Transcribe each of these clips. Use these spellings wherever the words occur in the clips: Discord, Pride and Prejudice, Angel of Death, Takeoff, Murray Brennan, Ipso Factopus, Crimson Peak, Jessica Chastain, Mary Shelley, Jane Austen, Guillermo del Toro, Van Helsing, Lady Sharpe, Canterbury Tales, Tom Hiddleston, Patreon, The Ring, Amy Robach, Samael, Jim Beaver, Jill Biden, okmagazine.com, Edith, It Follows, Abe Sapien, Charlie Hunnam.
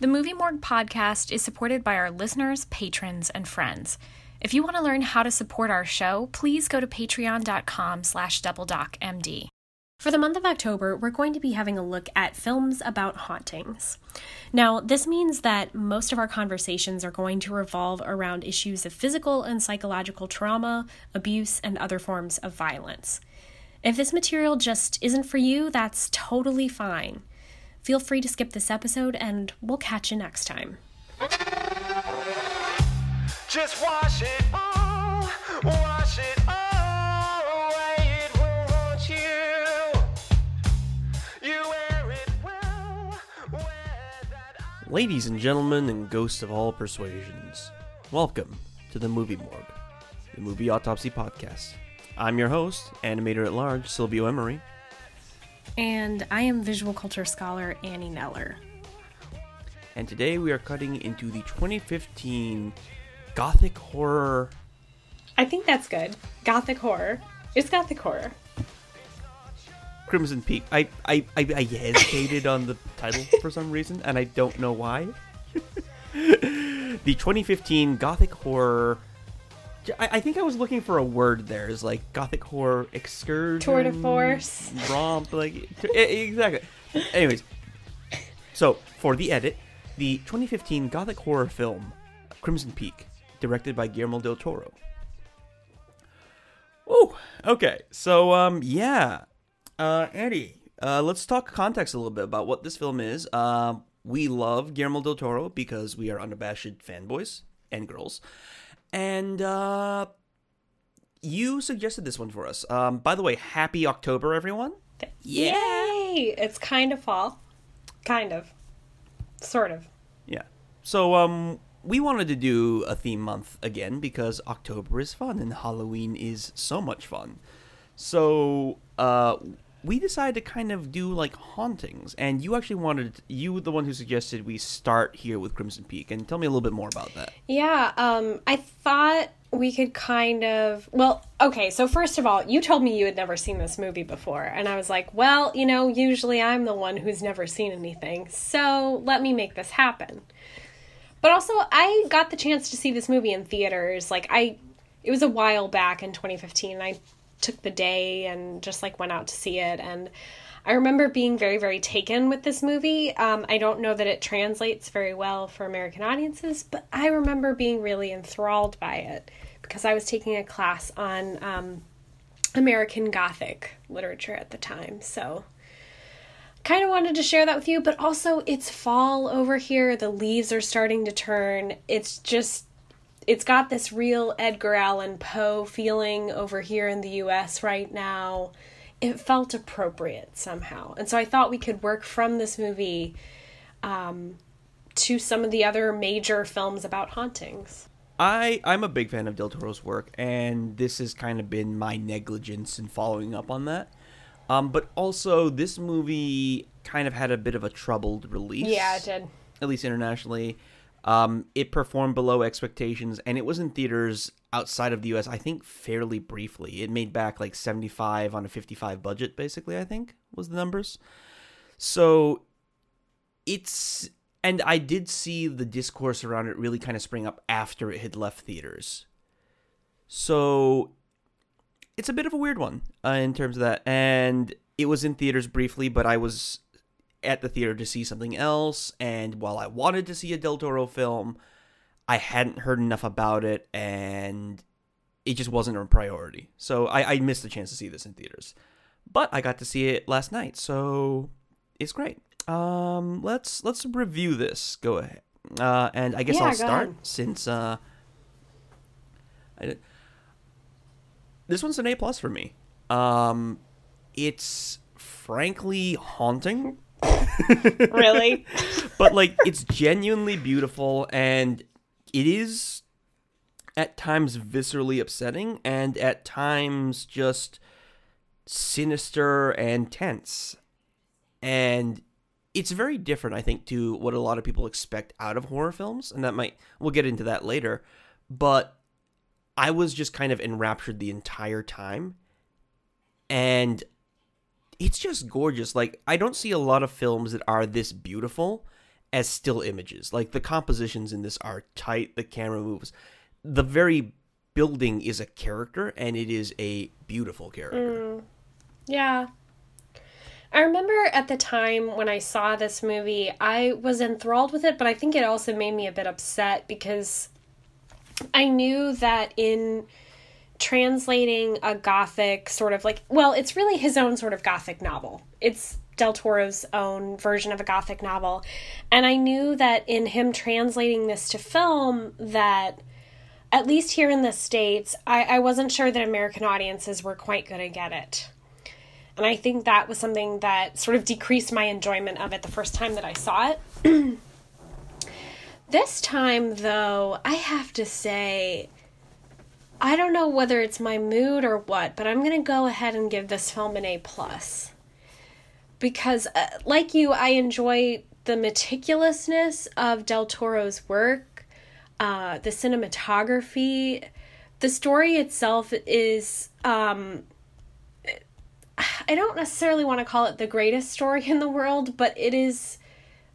The Movie Morgue podcast is supported by our listeners, patrons, and friends. If you want to learn how to support our show, please go to patreon.com/DoubleDocMD. For the month of October, we're going to be having a look at films about hauntings. Now, this means that most of our conversations are going to revolve around issues of physical and psychological trauma, abuse, and other forms of violence. If this material just isn't for you, that's totally fine. Feel free to skip this episode, and we'll catch you next time. Just wash it all, wash it all. Ladies and gentlemen and ghosts of all persuasions, welcome to the Movie Morgue, the Movie Autopsy Podcast. I'm your host, animator-at-large, Silvio Emery. And I am visual culture scholar, Annie Neller. And today we are cutting into the 2015 Gothic Horror... I think that's good. Gothic Horror. It's Gothic Horror. Crimson Peak. I hesitated on the title for some reason, and I don't know why. The 2015 Gothic Horror... I think I was looking for a word there. It's like Gothic Horror excursion... Tour de force. Romp. Like, exactly. Anyways. So, for the edit, the 2015 Gothic Horror film, Crimson Peak, directed by Guillermo del Toro. Ooh, okay. So, yeah... Eddie, let's talk context a little bit about what this film is. We love Guillermo del Toro because we are unabashed fanboys and girls. And you suggested this one for us. By the way, happy October, everyone. Yeah. Yay! It's kind of fall. Kind of. Sort of. Yeah. So we wanted to do a theme month again because October is fun and Halloween is so much fun. So... we decided to kind of do like hauntings, and you actually wanted, you were the one who suggested we start here with Crimson Peak, and tell me a little bit more about that. Yeah, I thought we could kind of, well, okay, so first of all, you told me you had never seen this movie before, and I was like, well, you know, usually I'm the one who's never seen anything, so let me make this happen. But also, I got the chance to see this movie in theaters, like, it was a while back in 2015, and I took the day and just like went out to see it, and I remember being very, very taken with this movie. I don't know that it translates very well for American audiences, but I remember being really enthralled by it because I was taking a class on American Gothic literature at the time, so kind of wanted to share that with you. But also, it's fall over here, the leaves are starting to turn, it's got this real Edgar Allan Poe feeling over here in the U.S. right now. It felt appropriate somehow. And so I thought we could work from this movie to some of the other major films about hauntings. I'm a big fan of Del Toro's work, and this has kind of been my negligence in following up on that. But also, this movie kind of had a bit of a troubled release. Yeah, it did. At least internationally. It performed below expectations, and it was in theaters outside of the U.S., I think, fairly briefly. It made back like 75 on a 55 budget, basically, I think, was the numbers. So it's... And I did see the discourse around it really kind of spring up after it had left theaters. So it's a bit of a weird one in terms of that. And it was in theaters briefly, but I was... at the theater to see something else, and while I wanted to see a Del Toro film, I hadn't heard enough about it, and it just wasn't a priority. So I missed the chance to see this in theaters. But I got to see it last night, so it's great. Let's review this. Go ahead. And I guess I'll start since... This one's an A+ for me. It's frankly haunting. Really? But like, it's genuinely beautiful, and it is at times viscerally upsetting, and at times just sinister and tense, and it's very different, I think, to what a lot of people expect out of horror films, and we'll get into that later. But I was just kind of enraptured the entire time, and it's just gorgeous. Like, I don't see a lot of films that are this beautiful as still images. Like, the compositions in this are tight, the camera moves. The very building is a character, and it is a beautiful character. Mm. Yeah. I remember at the time when I saw this movie, I was enthralled with it, but I think it also made me a bit upset because I knew that in translating a Gothic sort of like, well, it's really his own sort of Gothic novel. It's Del Toro's own version of a Gothic novel. And I knew that in him translating this to film that, at least here in the States, I wasn't sure that American audiences were quite going to get it. And I think that was something that sort of decreased my enjoyment of it the first time that I saw it. This time, though, I have to say, I don't know whether it's my mood or what, but I'm going to go ahead and give this film an A+. Because, like you, I enjoy the meticulousness of Del Toro's work, the cinematography. The story itself is... I don't necessarily want to call it the greatest story in the world, but it is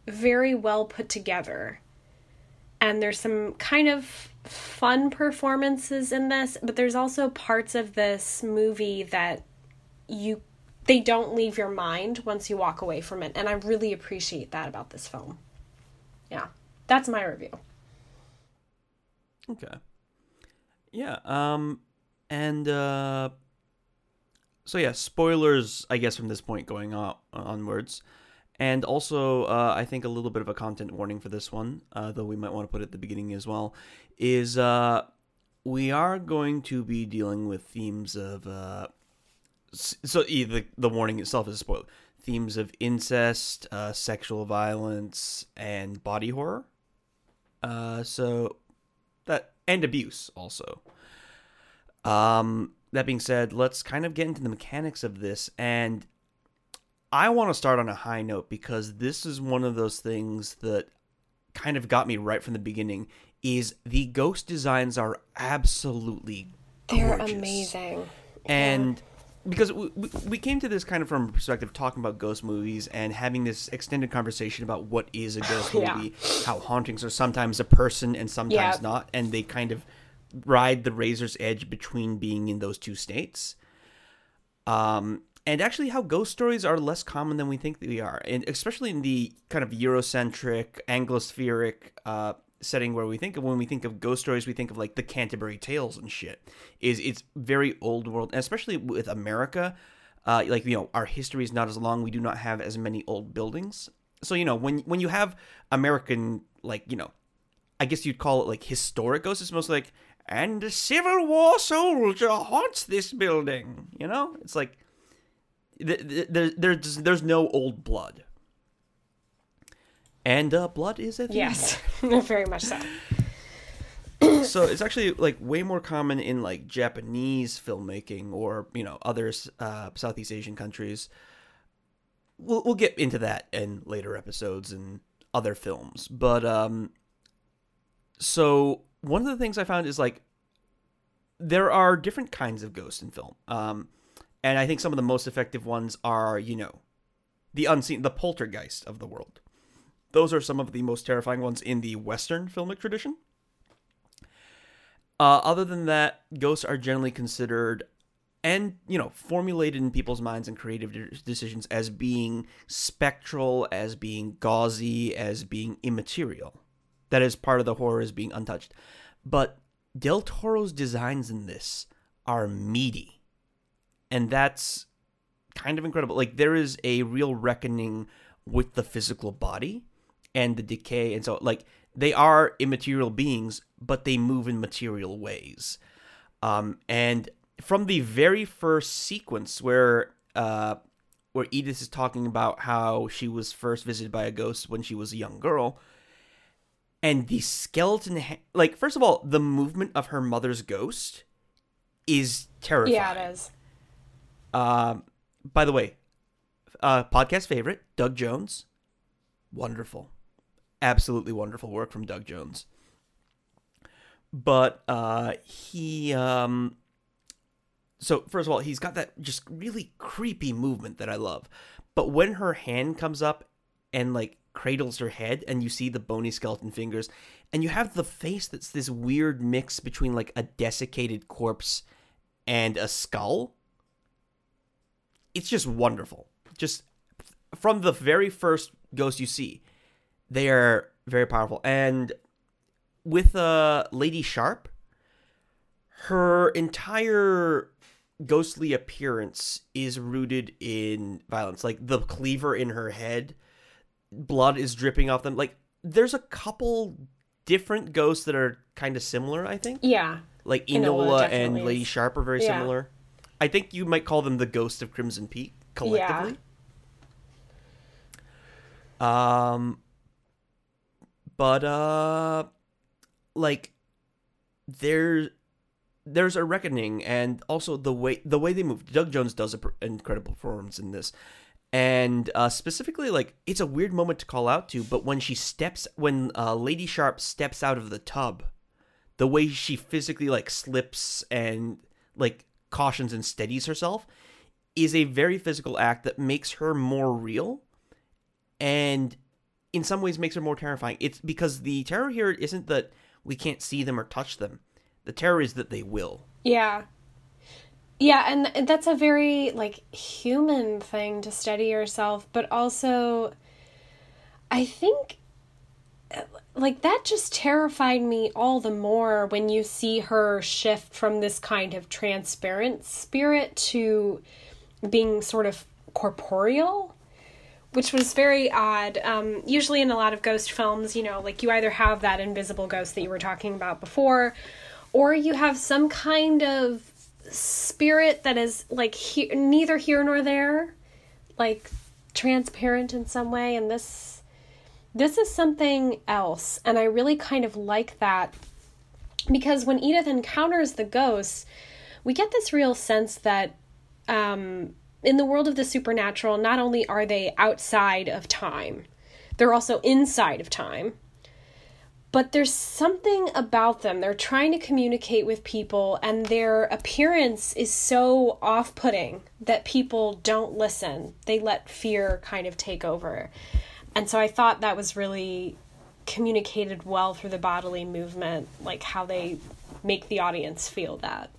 very well put together. And there's some kind of fun performances in this, but there's also parts of this movie that they don't leave your mind once you walk away from it. And I really appreciate that about this film. Yeah, that's my review. Okay. Yeah. So yeah, spoilers, I guess, from this point going onwards. And also, I think a little bit of a content warning for this one, though we might want to put it at the beginning as well, is we are going to be dealing with themes of... the warning itself is a spoiler. Themes of incest, sexual violence, and body horror. And abuse, also. That being said, let's kind of get into the mechanics of this, and I want to start on a high note because this is one of those things that kind of got me right from the beginning, is the ghost designs are absolutely gorgeous. They're amazing. And because we came to this kind of from a perspective talking about ghost movies and having this extended conversation about what is a ghost movie, how hauntings are sometimes a person and sometimes not, and they kind of ride the razor's edge between being in those two states. And actually how ghost stories are less common than we think they are. And especially in the kind of Eurocentric, Anglospheric setting where when we think of ghost stories, we think of like the Canterbury Tales and shit. It's very old world, and especially with America, our history is not as long. We do not have as many old buildings. So, when you have American, I guess you'd call it like historic ghosts, it's mostly like, and a Civil War soldier haunts this building, It's like, there's no old blood. And blood is a thing. Yes, very much so. So it's actually like way more common in like Japanese filmmaking or, other Southeast Asian countries. We'll get into that in later episodes and other films. But, so one of the things I found is like there are different kinds of ghosts in film. And I think some of the most effective ones are, the unseen, the poltergeist of the world. Those are some of the most terrifying ones in the Western filmic tradition. Other than that, ghosts are generally considered and, formulated in people's minds and creative decisions as being spectral, as being gauzy, as being immaterial. That is part of the horror is being untouched. But Del Toro's designs in this are meaty. And that's kind of incredible. Like, there is a real reckoning with the physical body and the decay. And so, like, they are immaterial beings, but they move in material ways. And from the very first sequence where Edith is talking about how she was first visited by a ghost when she was a young girl... And the skeleton, first of all, the movement of her mother's ghost is terrifying. Yeah, it is. By the way, podcast favorite, Doug Jones. Wonderful. Absolutely wonderful work from Doug Jones. But so first of all, he's got that just really creepy movement that I love. But when her hand comes up and, cradles her head, and you see the bony skeleton fingers, and you have the face that's this weird mix between, like, a desiccated corpse and a skull. It's just wonderful. Just from the very first ghost you see, they are very powerful. And with Lady Sharpe, her entire ghostly appearance is rooted in violence. Like, the cleaver in her head, blood is dripping off them. Like, there's a couple different ghosts that are kind of similar, I think. Yeah. Like, Enola and Lady Sharpe are very similar. I think you might call them the ghosts of Crimson Peak, collectively. Yeah. But there's a reckoning, and also the way they move. Doug Jones does an incredible performance in this, and specifically, like, it's a weird moment to call out to. But when Lady Sharpe steps out of the tub, the way she physically, like, slips and, like, cautions and steadies herself is a very physical act that makes her more real, and in some ways makes her more terrifying. It's because the terror here isn't that we can't see them or touch them. The terror is that they will. Yeah. Yeah, and that's a very, like, human thing to steady yourself, but also I think, like, that just terrified me all the more when you see her shift from this kind of transparent spirit to being sort of corporeal, which was very odd. Usually in a lot of ghost films, you know, like, you either have that invisible ghost that you were talking about before, or you have some kind of spirit that is, like, neither here nor there, like, transparent in some way. And this is something else. And I really kind of like that, because when Edith encounters the ghosts, we get this real sense that, in the world of the supernatural, not only are they outside of time, they're also inside of time. But there's something about them. They're trying to communicate with people, and their appearance is so off-putting that people don't listen. They let fear kind of take over. And so I thought that was really communicated well through the bodily movement, like how they make the audience feel that.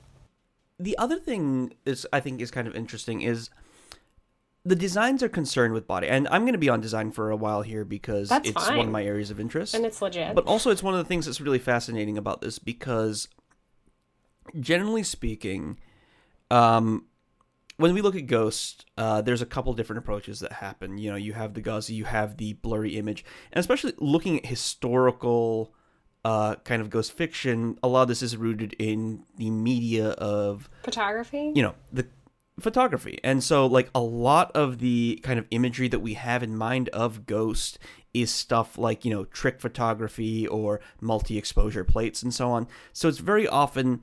The other thing is, I think, is kind of interesting is the designs are concerned with body. And I'm going to be on design for a while here because it's one of my areas of interest. And it's legit. But also it's one of the things that's really fascinating about this, because generally speaking, when we look at ghosts, there's a couple different approaches that happen. You know, you have the gauzy, you have the blurry image. And especially looking at historical kind of ghost fiction, a lot of this is rooted in the media of photography, you know, the photography. And so, like, a lot of the kind of imagery that we have in mind of ghost is stuff like, you know, trick photography or multi-exposure plates and so on. So it's very often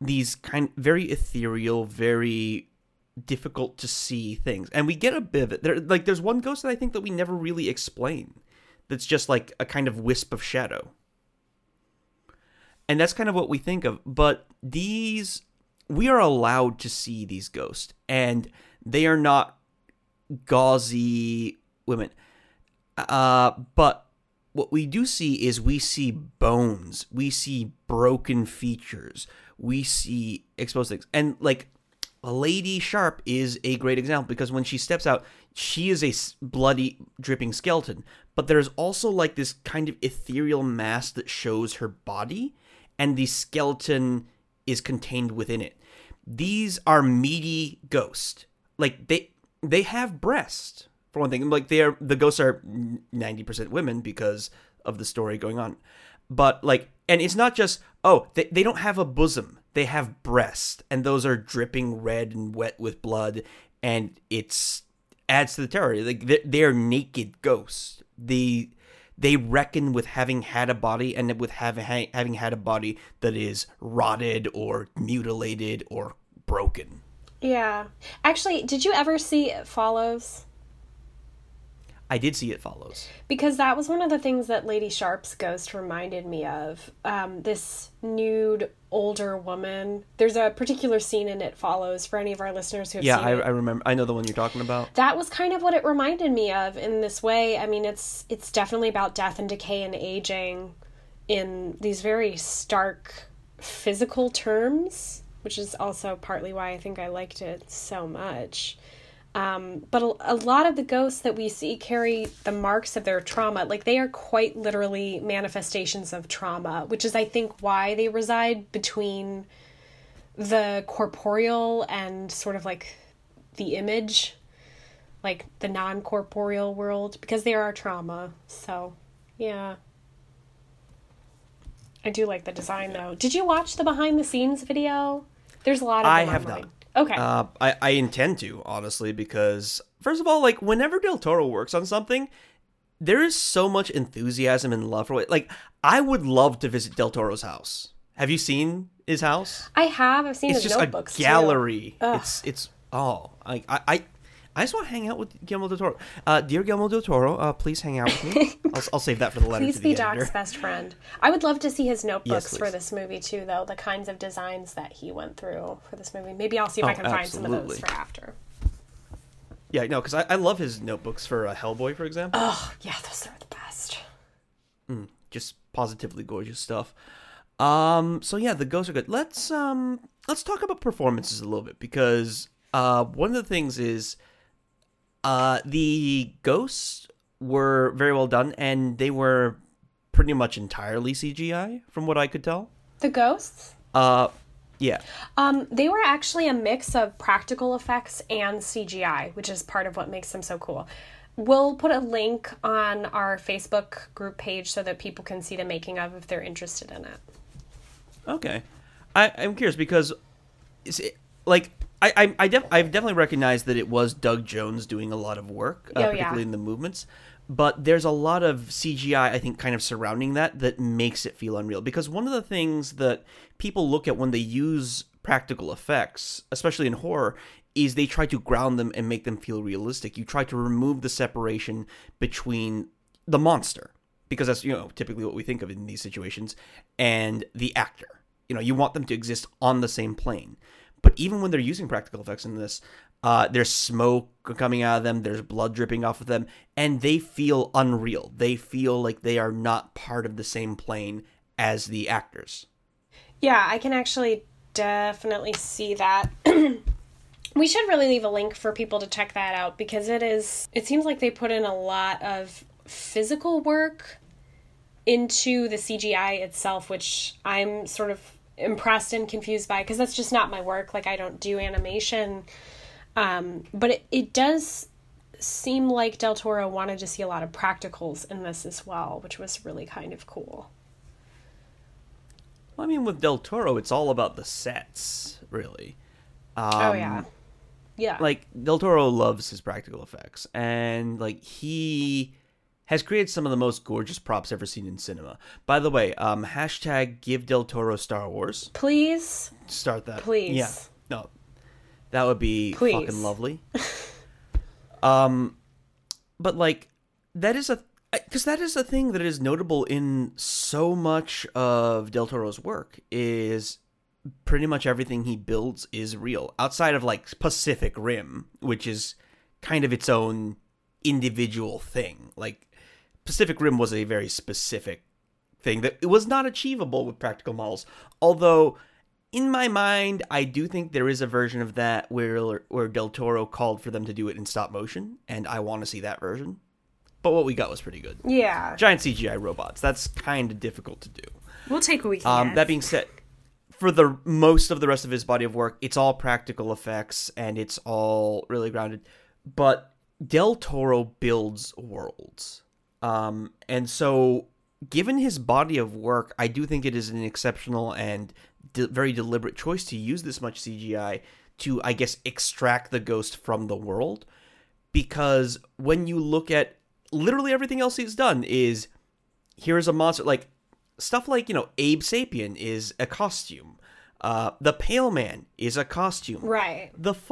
these kind of very ethereal, very difficult to see things. And we get a bit of it. There's one ghost that I think that we never really explain, that's just like a kind of wisp of shadow. And that's kind of what we think of. But we are allowed to see these ghosts. And they are not gauzy women. But what we do see is we see bones. We see broken features. We see exposed things. And, like, Lady Sharpe is a great example, because when she steps out, she is a bloody, dripping skeleton. But there's also, like, this kind of ethereal mass that shows her body, and the skeleton is contained within it. These are meaty ghosts. Like, they have breasts, for one thing. Like, the ghosts are 90% women because of the story going on. But, like, and it's not just, they don't have a bosom. They have breasts, and those are dripping red and wet with blood, and it adds to the terror. Like, they are naked ghosts. They reckon with having had a body, and with having had a body that is rotted or mutilated or broken. Yeah. Actually, did you ever see It Follows? I I did see It Follows. Because that was one of the things that Lady Sharpe's ghost reminded me of. This nude, older woman. There's a particular scene in It Follows for any of our listeners who have seen it. Yeah, I remember. I know the one you're talking about. That was kind of what it reminded me of in this way. I mean, it's definitely about death and decay and aging in these very stark physical terms, which is also partly why I think I liked it so much. But a lot of the ghosts that we see carry the marks of their trauma. Like, they are quite literally manifestations of trauma, which is, I think, why they reside between the corporeal and sort of, like, the image, like, the non-corporeal world, because they are trauma. So, yeah. I do like the design, though. Did you watch the behind-the-scenes video? There's a lot of them online. I have not. Okay. I intend to, honestly, because, first of all, like, whenever Del Toro works on something, there is so much enthusiasm and love for it. Like, I would love to visit Del Toro's house. Have you seen his house? I have. I've seen his notebooks, too. It's just a gallery. I just want to hang out with Guillermo del Toro. Dear Guillermo del Toro, please hang out with me. I'll save that for the letter to the editor. Please be Doc's best friend. I would love to see his notebooks for this movie, too, though. The kinds of designs that he went through for this movie. Maybe I'll see if I can find some of those for after. Yeah, no, because I love his notebooks for Hellboy, for example. Oh, yeah, those are the best. Just positively gorgeous stuff. So, yeah, the ghosts are good. Let's talk about performances a little bit, because one of the things is... the ghosts were very well done, and they were pretty much entirely CGI, from what I could tell. The ghosts? Yeah. They were actually a mix of practical effects and CGI, which is part of what makes them so cool. We'll put a link on our Facebook group page so that people can see the making of if they're interested in it. Okay. I'm curious, because, I've definitely recognized that it was Doug Jones doing a lot of work, particularly in the movements. But there's a lot of CGI, I think, kind of surrounding that makes it feel unreal. Because one of the things that people look at when they use practical effects, especially in horror, is they try to ground them and make them feel realistic. You try to remove the separation between the monster, because that's, typically what we think of in these situations, and the actor. You want them to exist on the same plane. But even when they're using practical effects in this, there's smoke coming out of them, there's blood dripping off of them, and they feel unreal. They feel like they are not part of the same plane as the actors. Yeah, I can actually definitely see that. We should really leave a link for people to check that out, because it seems like they put in a lot of physical work into the CGI itself, which I'm sort of impressed and confused by, because that's just not my work. Like, I don't do animation, but it does seem like Del Toro wanted to see a lot of practicals in this as well, which was really kind of cool. Well, I mean, with Del Toro, it's all about the sets, really. Yeah. Like, Del Toro loves his practical effects, and like he has created some of the most gorgeous props ever seen in cinema. By the way, hashtag give Del Toro Star Wars. Please. Start that. Please. Yeah. No. That would be fucking lovely. But like, that is a thing that is notable in so much of Del Toro's work, is pretty much everything he builds is real. Outside of like Pacific Rim, which is kind of its own individual thing. Like, Pacific Rim was a very specific thing that it was not achievable with practical models. Although, in my mind, I do think there is a version of that where Del Toro called for them to do it in stop motion, and I want to see that version. But what we got was pretty good. Yeah. Giant CGI robots. That's kind of difficult to do. We'll take what we can. That being said, for the most of the rest of his body of work, it's all practical effects, and it's all really grounded. But Del Toro builds worlds. And so, given his body of work, I do think it is an exceptional and very deliberate choice to use this much CGI to, I guess, extract the ghost from the world. Because when you look at literally everything else he's done, is here's a monster. Like, stuff like, Abe Sapien is a costume. The Pale Man is a costume. Right. The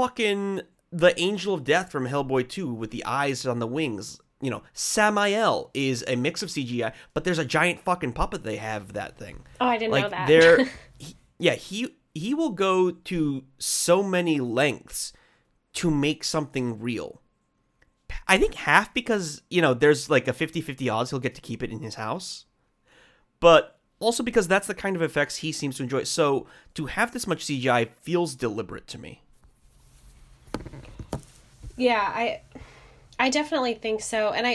Angel of Death from Hellboy 2 with the eyes on the wings, you know, Samael is a mix of CGI, but there's a giant fucking puppet they have of that thing. Oh, I didn't know that. He will go to so many lengths to make something real. I think half because, you know, there's like a 50-50 odds he'll get to keep it in his house. But also because that's the kind of effects he seems to enjoy. So to have this much CGI feels deliberate to me. Yeah, I definitely think so. And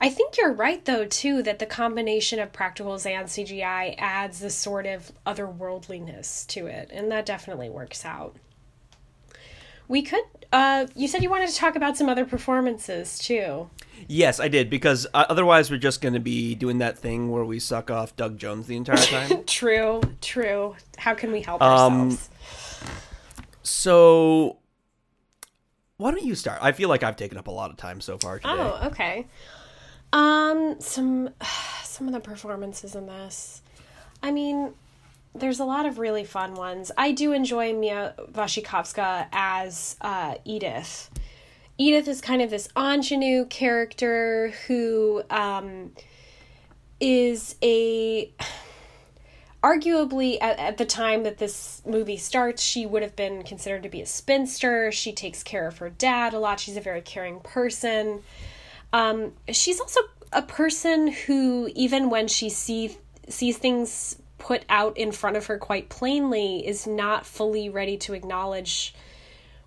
I think you're right, though, too, that the combination of practicals and CGI adds this sort of otherworldliness to it. And that definitely works out. We could... you said you wanted to talk about some other performances, too. Yes, I did, because otherwise we're just going to be doing that thing where we suck off Doug Jones the entire time. True. How can we help ourselves? So... why don't you start? I feel like I've taken up a lot of time so far today. Oh, okay. Some of the performances in this. I mean, there's a lot of really fun ones. I do enjoy Mia Wasikowska as Edith. Edith is kind of this ingenue character who is a... arguably, at the time that this movie starts, she would have been considered to be a spinster. She takes care of her dad a lot. She's a very caring person. She's also a person who, even when she sees things put out in front of her quite plainly, is not fully ready to acknowledge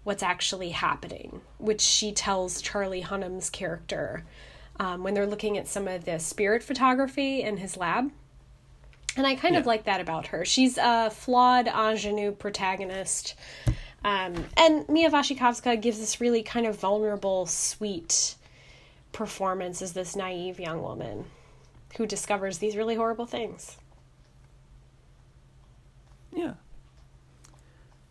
what's actually happening, which she tells Charlie Hunnam's character when they're looking at some of the spirit photography in his lab. And I kind of like that about her. She's a flawed ingenue protagonist. And Mia Wasikowska gives this really kind of vulnerable, sweet performance as this naive young woman who discovers these really horrible things. Yeah.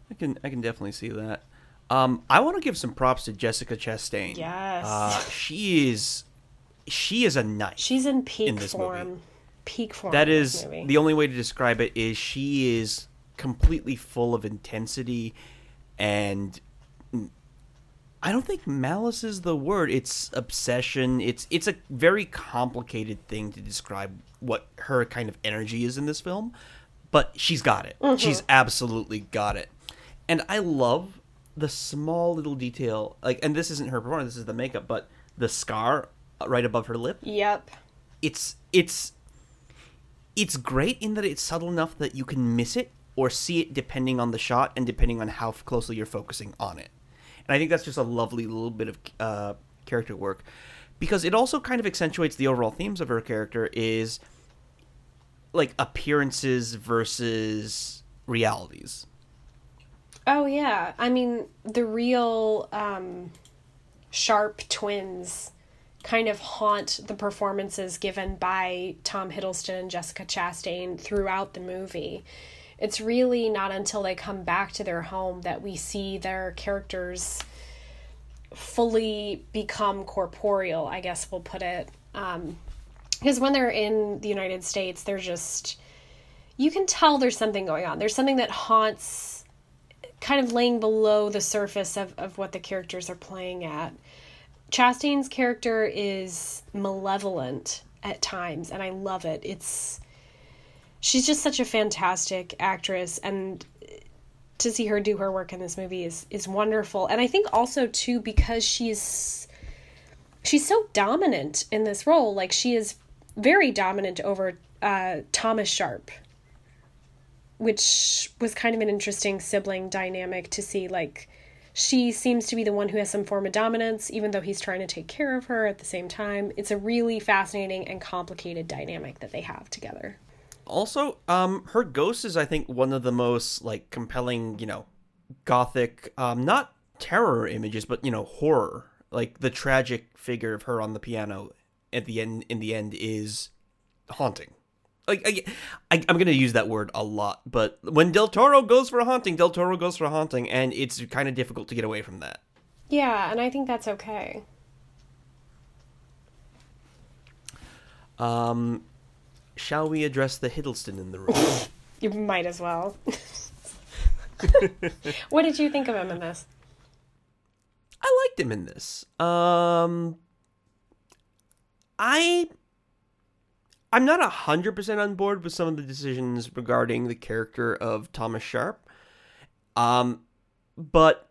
I can definitely see that. I want to give some props to Jessica Chastain. Yes. She is a knife. She's in peak form. Peak form. That is the only way to describe it. Is she is completely full of intensity, and I don't think malice is the word. It's obsession. It's a very complicated thing to describe what her kind of energy is in this film, but she's got it. Mm-hmm. She's absolutely got it, and I love the small little detail. Like, and this isn't her performance. This is the makeup, but the scar right above her lip. Yep. It's great in that it's subtle enough that you can miss it or see it depending on the shot and depending on how closely you're focusing on it. And I think that's just a lovely little bit of character work, because it also kind of accentuates the overall themes of her character is like appearances versus realities. Oh, yeah. I mean, the real Sharpe twins kind of haunt the performances given by Tom Hiddleston and Jessica Chastain throughout the movie. It's really not until they come back to their home that we see their characters fully become corporeal, I guess we'll put it. Because when they're in the United States, they're just... you can tell there's something going on. There's something that haunts, kind of laying below the surface of what the characters are playing at. Chastain's character is malevolent at times, and I love it. She's just such a fantastic actress, and to see her do her work in this movie is wonderful. And I think also, too, because she's so dominant in this role. Like, she is very dominant over Thomas Sharpe, which was kind of an interesting sibling dynamic to see, like... she seems to be the one who has some form of dominance, even though he's trying to take care of her at the same time. It's a really fascinating and complicated dynamic that they have together. Also, her ghost is, I think, one of the most, like, compelling, you know, gothic, not terror images, but, you know, horror. Like, the tragic figure of her on the piano at the end, in the end, is haunting. Like, I'm going to use that word a lot, but when Del Toro goes for a haunting, and it's kind of difficult to get away from that. Yeah, and I think that's okay. Shall we address the Hiddleston in the room? You might as well. What did you think of him in this? I liked him in this. I'm not 100% on board with some of the decisions regarding the character of Thomas Sharpe. But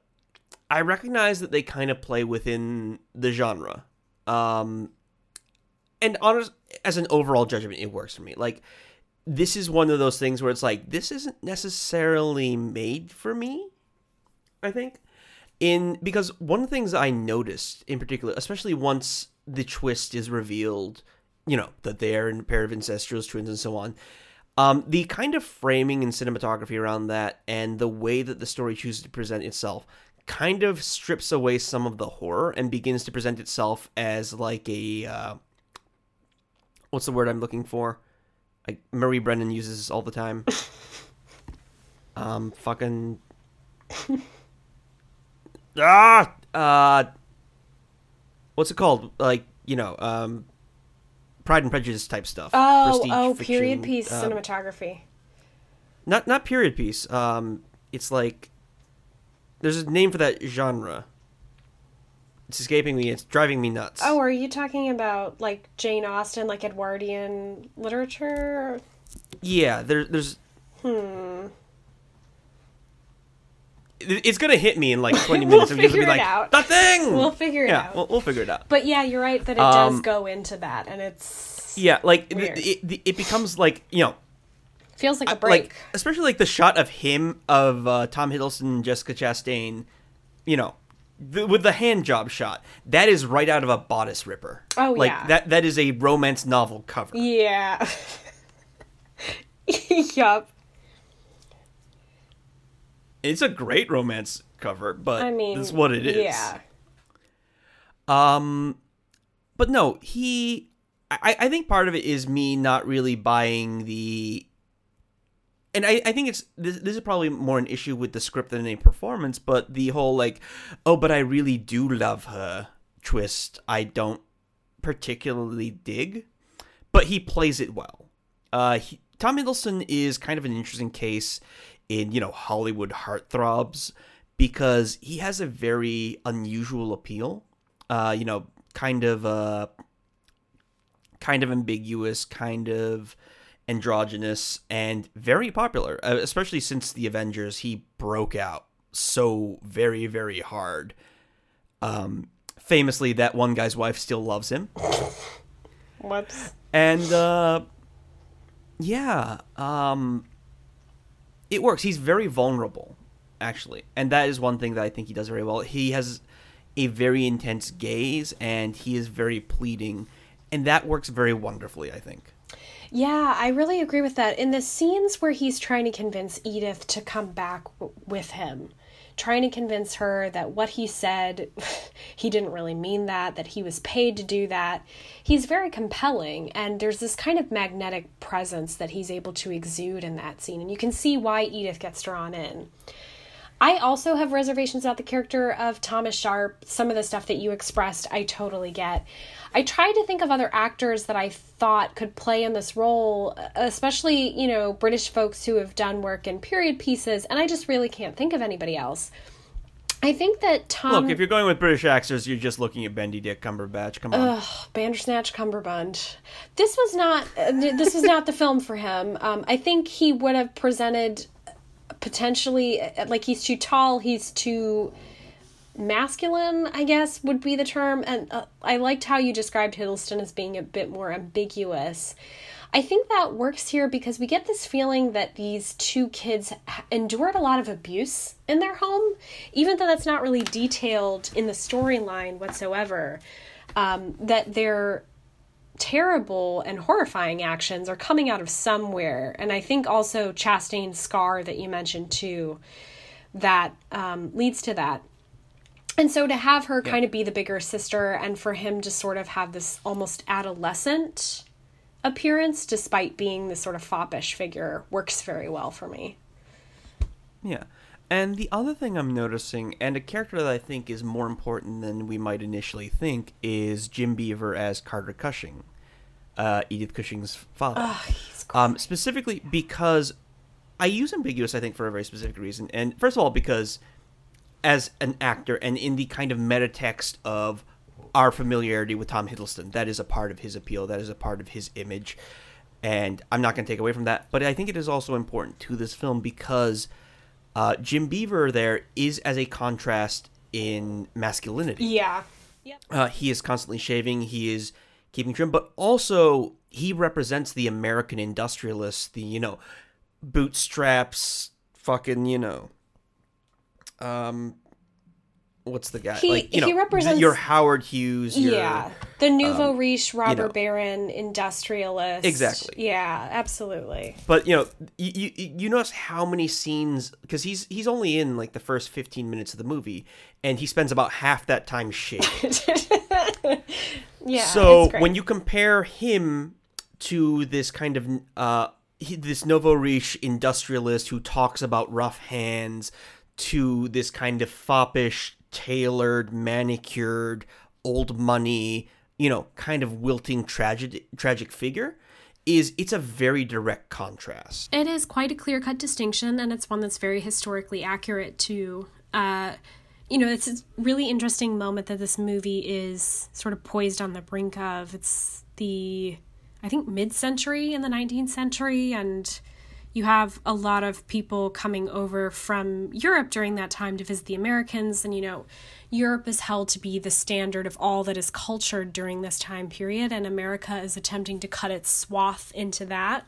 I recognize that they kind of play within the genre. And honest, as an overall judgment, it works for me. Like, this is one of those things where it's like, this isn't necessarily made for me, I think. Because one of the things I noticed in particular, especially once the twist is revealed, you know, that they are a pair of incestuous twins and so on, the kind of framing and cinematography around that and the way that the story chooses to present itself kind of strips away some of the horror and begins to present itself as like a... what's the word I'm looking for? Murray Brennan uses this all the time. Fucking... what's it called? Like, you know, Pride and Prejudice type stuff. Oh, fiction, period piece cinematography. Not period piece. It's like... There's a name for that genre. It's escaping me. It's driving me nuts. Oh, are you talking about, like, Jane Austen, like, Edwardian literature? Yeah, there's... It's going to hit me in, like, 20 minutes. We'll figure it out. The thing! We'll figure it out. Yeah, we'll figure it out. But, yeah, you're right that it does go into that, and it's... Yeah, like, it becomes, like, you know... Feels like a break. Like, especially, like, the shot of him, of Tom Hiddleston and Jessica Chastain, you know, with the hand job shot. That is right out of a bodice ripper. Oh, like, yeah. That is a romance novel cover. Yeah. Yup. It's a great romance cover, but I mean, this is what it is. Yeah. But no, I think part of it is me not really buying the... And I think it's this is probably more an issue with the script than a performance, but the whole, like, oh, but I really do love her twist, I don't particularly dig. But he plays it well. Tom Hiddleston is kind of an interesting case in, you know, Hollywood heartthrobs, because he has a very unusual appeal. You know, kind of ambiguous, kind of... androgynous, and very popular, especially since the Avengers. He broke out so very, very hard. Famously, that one guy's wife still loves him. Whoops. And, it works. He's very vulnerable, actually. And that is one thing that I think he does very well. He has a very intense gaze, and he is very pleading, and that works very wonderfully, I think. Yeah, I really agree with that. In the scenes where he's trying to convince Edith to come back with him, trying to convince her that what he said, he didn't really mean that he was paid to do that, he's very compelling, and there's this kind of magnetic presence that he's able to exude in that scene, and you can see why Edith gets drawn in. I also have reservations about the character of Thomas Sharpe. Some of the stuff that you expressed, I totally get. I tried to think of other actors that I thought could play in this role, especially, you know, British folks who have done work in period pieces, and I just really can't think of anybody else. I think that Tom... Look, if you're going with British actors, you're just looking at Benedict Cumberbatch. Come on. Ugh, Bandersnatch Cumberbund. This was not the film for him. I think he would have presented potentially, like, he's too tall, he's too... masculine, I guess, would be the term. And I liked how you described Hiddleston as being a bit more ambiguous. I think that works here because we get this feeling that these two kids endured a lot of abuse in their home, even though that's not really detailed in the storyline whatsoever. That their terrible and horrifying actions are coming out of somewhere. And I think also Chastain's scar that you mentioned too, that leads to that. And so to have her kind of be the bigger sister and for him to sort of have this almost adolescent appearance, despite being this sort of foppish figure, works very well for me. Yeah. And the other thing I'm noticing, and a character that I think is more important than we might initially think, is Jim Beaver as Carter Cushing, Edith Cushing's father. Oh, he's cool. Specifically because I use ambiguous, I think, for a very specific reason. And first of all, because... as an actor and in the kind of meta text of our familiarity with Tom Hiddleston. That is a part of his appeal. That is a part of his image. And I'm not going to take away from that. But I think it is also important to this film because Jim Beaver there is as a contrast in masculinity. Yeah. Yep. He is constantly shaving. He is keeping trim. But also he represents the American industrialist, the, you know, bootstraps, fucking, you know, what's the guy? He represents your Howard Hughes. The nouveau riche, robber baron, industrialist. Exactly. Yeah, absolutely. But you know, you notice how many scenes, because he's only in like the first 15 minutes of the movie, and he spends about half that time shaving. Yeah. So when you compare him to this kind of this nouveau riche industrialist who talks about rough hands, to this kind of foppish, tailored, manicured, old money, you know, kind of wilting tragic figure, it's a very direct contrast. It is quite a clear-cut distinction, and it's one that's very historically accurate to, you know, it's a really interesting moment that this movie is sort of poised on the brink of. It's the, I think, mid-century in the 19th century, and you have a lot of people coming over from Europe during that time to visit the Americans. And, you know, Europe is held to be the standard of all that is cultured during this time period. And America is attempting to cut its swath into that.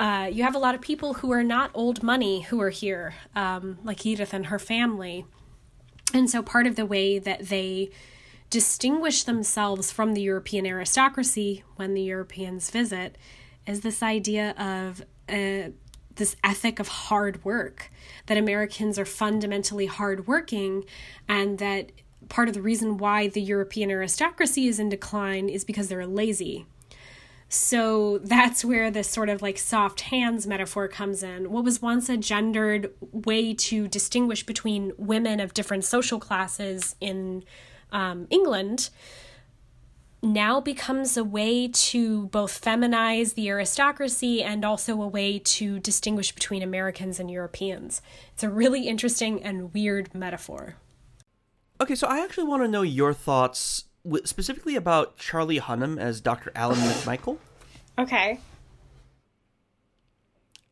You have a lot of people who are not old money who are here, like Edith and her family. And so part of the way that they distinguish themselves from the European aristocracy when the Europeans visit is this idea of this ethic of hard work, that Americans are fundamentally hardworking, and that part of the reason why the European aristocracy is in decline is because they're lazy. So that's where this sort of like soft hands metaphor comes in. What was once a gendered way to distinguish between women of different social classes in England now becomes a way to both feminize the aristocracy and also a way to distinguish between Americans and Europeans. It's a really interesting and weird metaphor. Okay, so I actually want to know your thoughts specifically about Charlie Hunnam as Dr. Alan McMichael. Okay.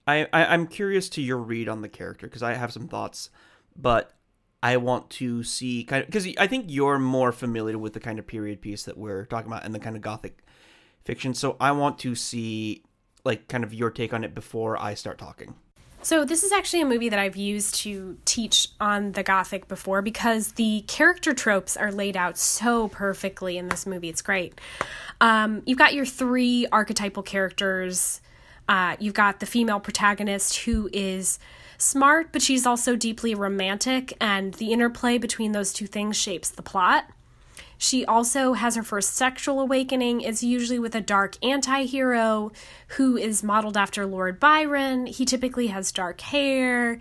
I'm curious to your read on the character because I have some thoughts, but I want to see kind of, because I think you're more familiar with the kind of period piece that we're talking about and the kind of gothic fiction. So I want to see like kind of your take on it before I start talking. So this is actually a movie that I've used to teach on the gothic before because the character tropes are laid out so perfectly in this movie. It's great. You've got your three archetypal characters. You've got the female protagonist who is smart, but she's also deeply romantic, and the interplay between those two things shapes the plot. She also has her first sexual awakening. It's usually with a dark anti-hero who is modeled after Lord Byron. He typically has dark hair,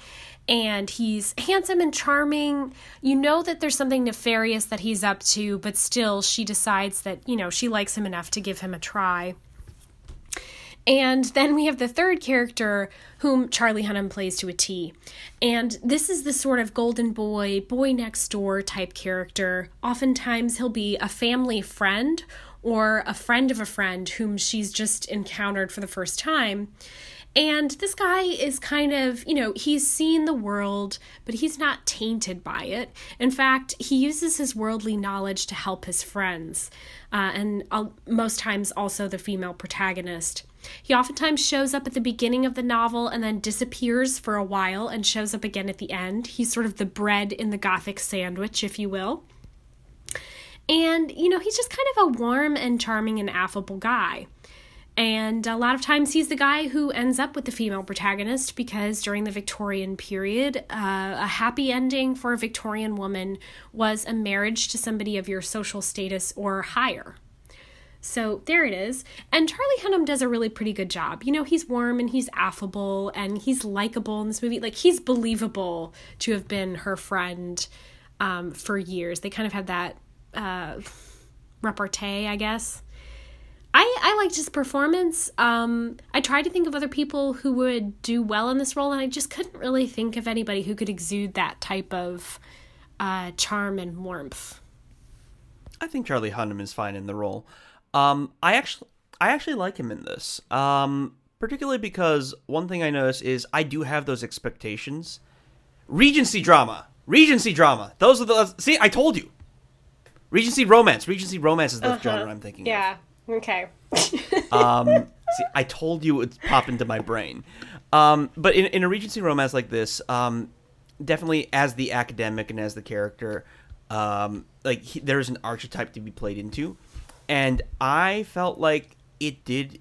and he's handsome and charming. You know that there's something nefarious that he's up to, but still she decides that, you know, she likes him enough to give him a try. And then we have the third character, whom Charlie Hunnam plays to a T. And this is the sort of golden boy, boy next door type character. Oftentimes he'll be a family friend or a friend of a friend whom she's just encountered for the first time. And this guy is kind of, you know, he's seen the world, but he's not tainted by it. In fact, he uses his worldly knowledge to help his friends, and most times also the female protagonist. He oftentimes shows up at the beginning of the novel and then disappears for a while and shows up again at the end. He's sort of the bread in the gothic sandwich, if you will. And, you know, he's just kind of a warm and charming and affable guy. And a lot of times he's the guy who ends up with the female protagonist because during the Victorian period, a happy ending for a Victorian woman was a marriage to somebody of your social status or higher. So there it is. And Charlie Hunnam does a really pretty good job. You know, he's warm and he's affable and he's likable in this movie. Like, he's believable to have been her friend for years. They kind of had that repartee, I guess. I liked his performance. I tried to think of other people who would do well in this role, and I just couldn't really think of anybody who could exude that type of charm and warmth. I think Charlie Hunnam is fine in the role. I actually like him in this, particularly because one thing I notice is I do have those expectations. Regency drama. Those are the... See, I told you. Regency romance is the genre I'm thinking of. Yeah, okay. See, I told you it popped into my brain. But in a Regency romance like this, definitely as the academic and as the character, there's an archetype to be played into. And I felt like it did,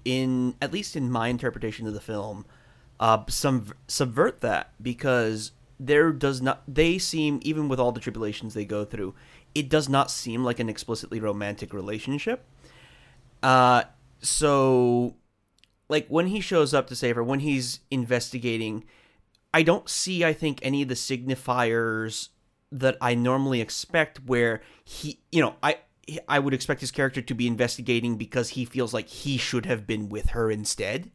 at least in my interpretation of the film, subvert that, because... they seem, even with all the tribulations they go through, it does not seem like an explicitly romantic relationship. So, like, when he shows up to save her, when he's investigating, I don't see, I think, any of the signifiers that I normally expect, where he, you know, I would expect his character to be investigating because he feels like he should have been with her instead.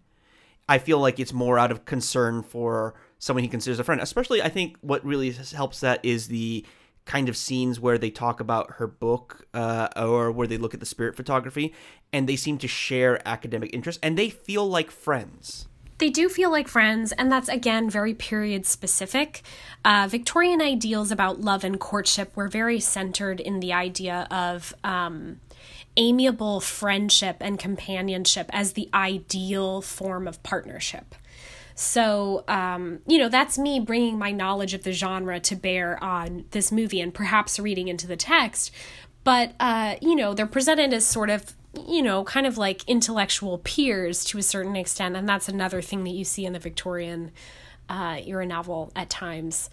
I feel like it's more out of concern for someone he considers a friend. Especially, I think what really helps that is the kind of scenes where they talk about her book, or where they look at the spirit photography, and they seem to share academic interests, and they feel like friends. They do feel like friends, and that's, again, very period-specific. Victorian ideals about love and courtship were very centered in the idea of amiable friendship and companionship as the ideal form of partnership. So, that's me bringing my knowledge of the genre to bear on this movie and perhaps reading into the text. But, they're presented as sort of, kind of like intellectual peers to a certain extent. And that's another thing that you see in the Victorian era novel at times.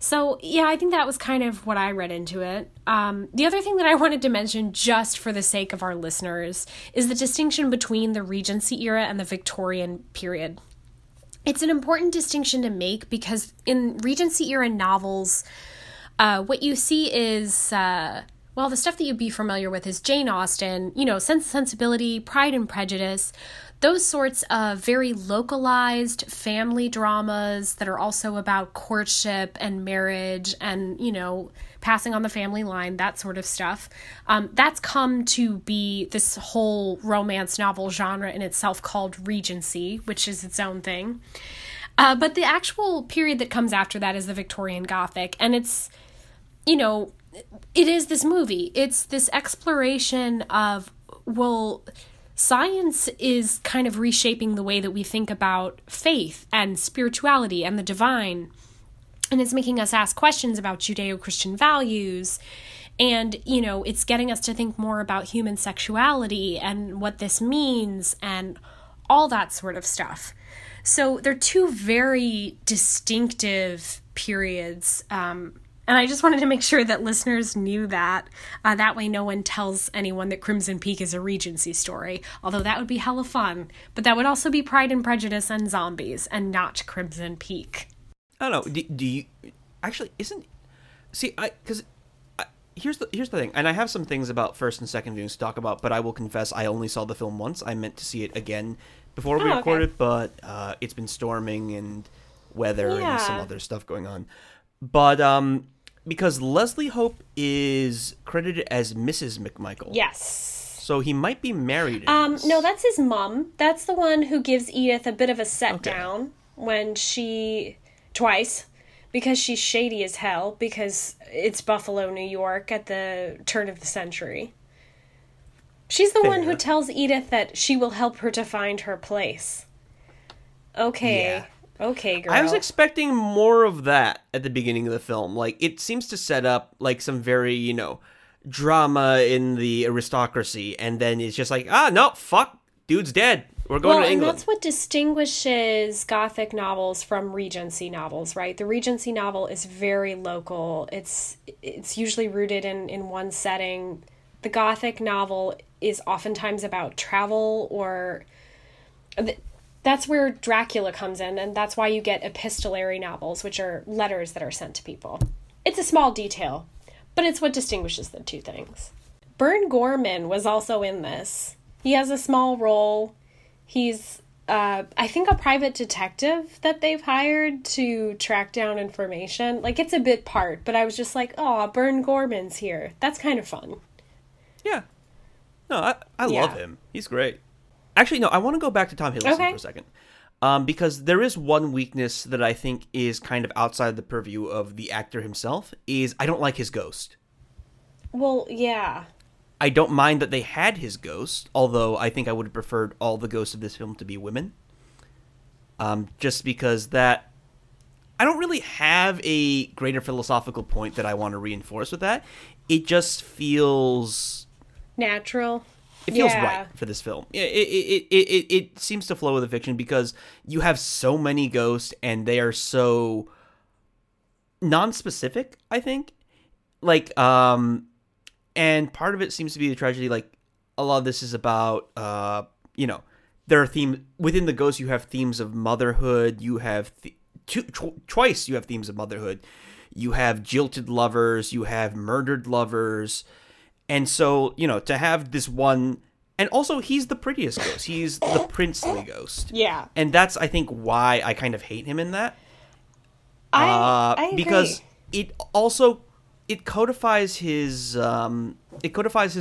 So, yeah, I think that was kind of what I read into it. The other thing that I wanted to mention, just for the sake of our listeners, is the distinction between the Regency era and the Victorian period. It's an important distinction to make because in Regency-era novels, what you see is, the stuff that you'd be familiar with is Jane Austen, Sense and Sensibility, Pride and Prejudice, those sorts of very localized family dramas that are also about courtship and marriage and, passing on the family line, that sort of stuff. That's come to be this whole romance novel genre in itself called Regency, which is its own thing. But the actual period that comes after that is the Victorian Gothic. And it's, it is this movie. It's this exploration of, science is kind of reshaping the way that we think about faith and spirituality and the divine. And it's making us ask questions about Judeo-Christian values. And, it's getting us to think more about human sexuality and what this means and all that sort of stuff. So they're two very distinctive periods. And I just wanted to make sure that listeners knew that. That way no one tells anyone that Crimson Peak is a Regency story, although that would be hella fun. But that would also be Pride and Prejudice and zombies, and not Crimson Peak. I don't know. Do you... Actually, isn't... See, here's the thing, and I have some things about first and second viewings to talk about, but I will confess I only saw the film once. I meant to see it again before we recorded, but it's been storming and weather and some other stuff going on. But, because Leslie Hope is credited as Mrs. McMichael. Yes. So he might be married. No, that's his mom. That's the one who gives Edith a bit of a set down when twice, because she's shady as hell, because it's Buffalo, New York at the turn of the century. She's the one who tells Edith that she will help her to find her place. Okay. Yeah. Okay, girl. I was expecting more of that at the beginning of the film. Like, it seems to set up, like, some very, drama in the aristocracy, and then it's just like, no, fuck, dude's dead. We're going to England. Well, and that's what distinguishes Gothic novels from Regency novels, right? The Regency novel is very local. It's usually rooted in one setting. The Gothic novel is oftentimes about travel or... That's where Dracula comes in, and that's why you get epistolary novels, which are letters that are sent to people. It's a small detail, but it's what distinguishes the two things. Bern Gorman was also in this. He has a small role. He's, I think, a private detective that they've hired to track down information. Like, it's a bit part, but I was just like, Bern Gorman's here. That's kind of fun. Yeah. No, I love him. He's great. Actually, no, I want to go back to Tom Hiddleston for a second. Because there is one weakness that I think is kind of outside the purview of the actor himself, is I don't like his ghost. Well, yeah. I don't mind that they had his ghost, although I think I would have preferred all the ghosts of this film to be women. Just because that... I don't really have a greater philosophical point that I want to reinforce with that. It just feels... natural. It feels right for this film. It seems to flow with the fiction because you have so many ghosts and they are so non-specific, I think. Like, and part of it seems to be the tragedy. Like, a lot of this is about, there are themes within the ghosts. You have themes of motherhood. You have twice you have themes of motherhood. You have jilted lovers. You have murdered lovers. And so, to have this one, and also he's the prettiest ghost. He's the princely ghost. Yeah. And that's, I think, why I kind of hate him in that. I agree. Because it also, it codifies his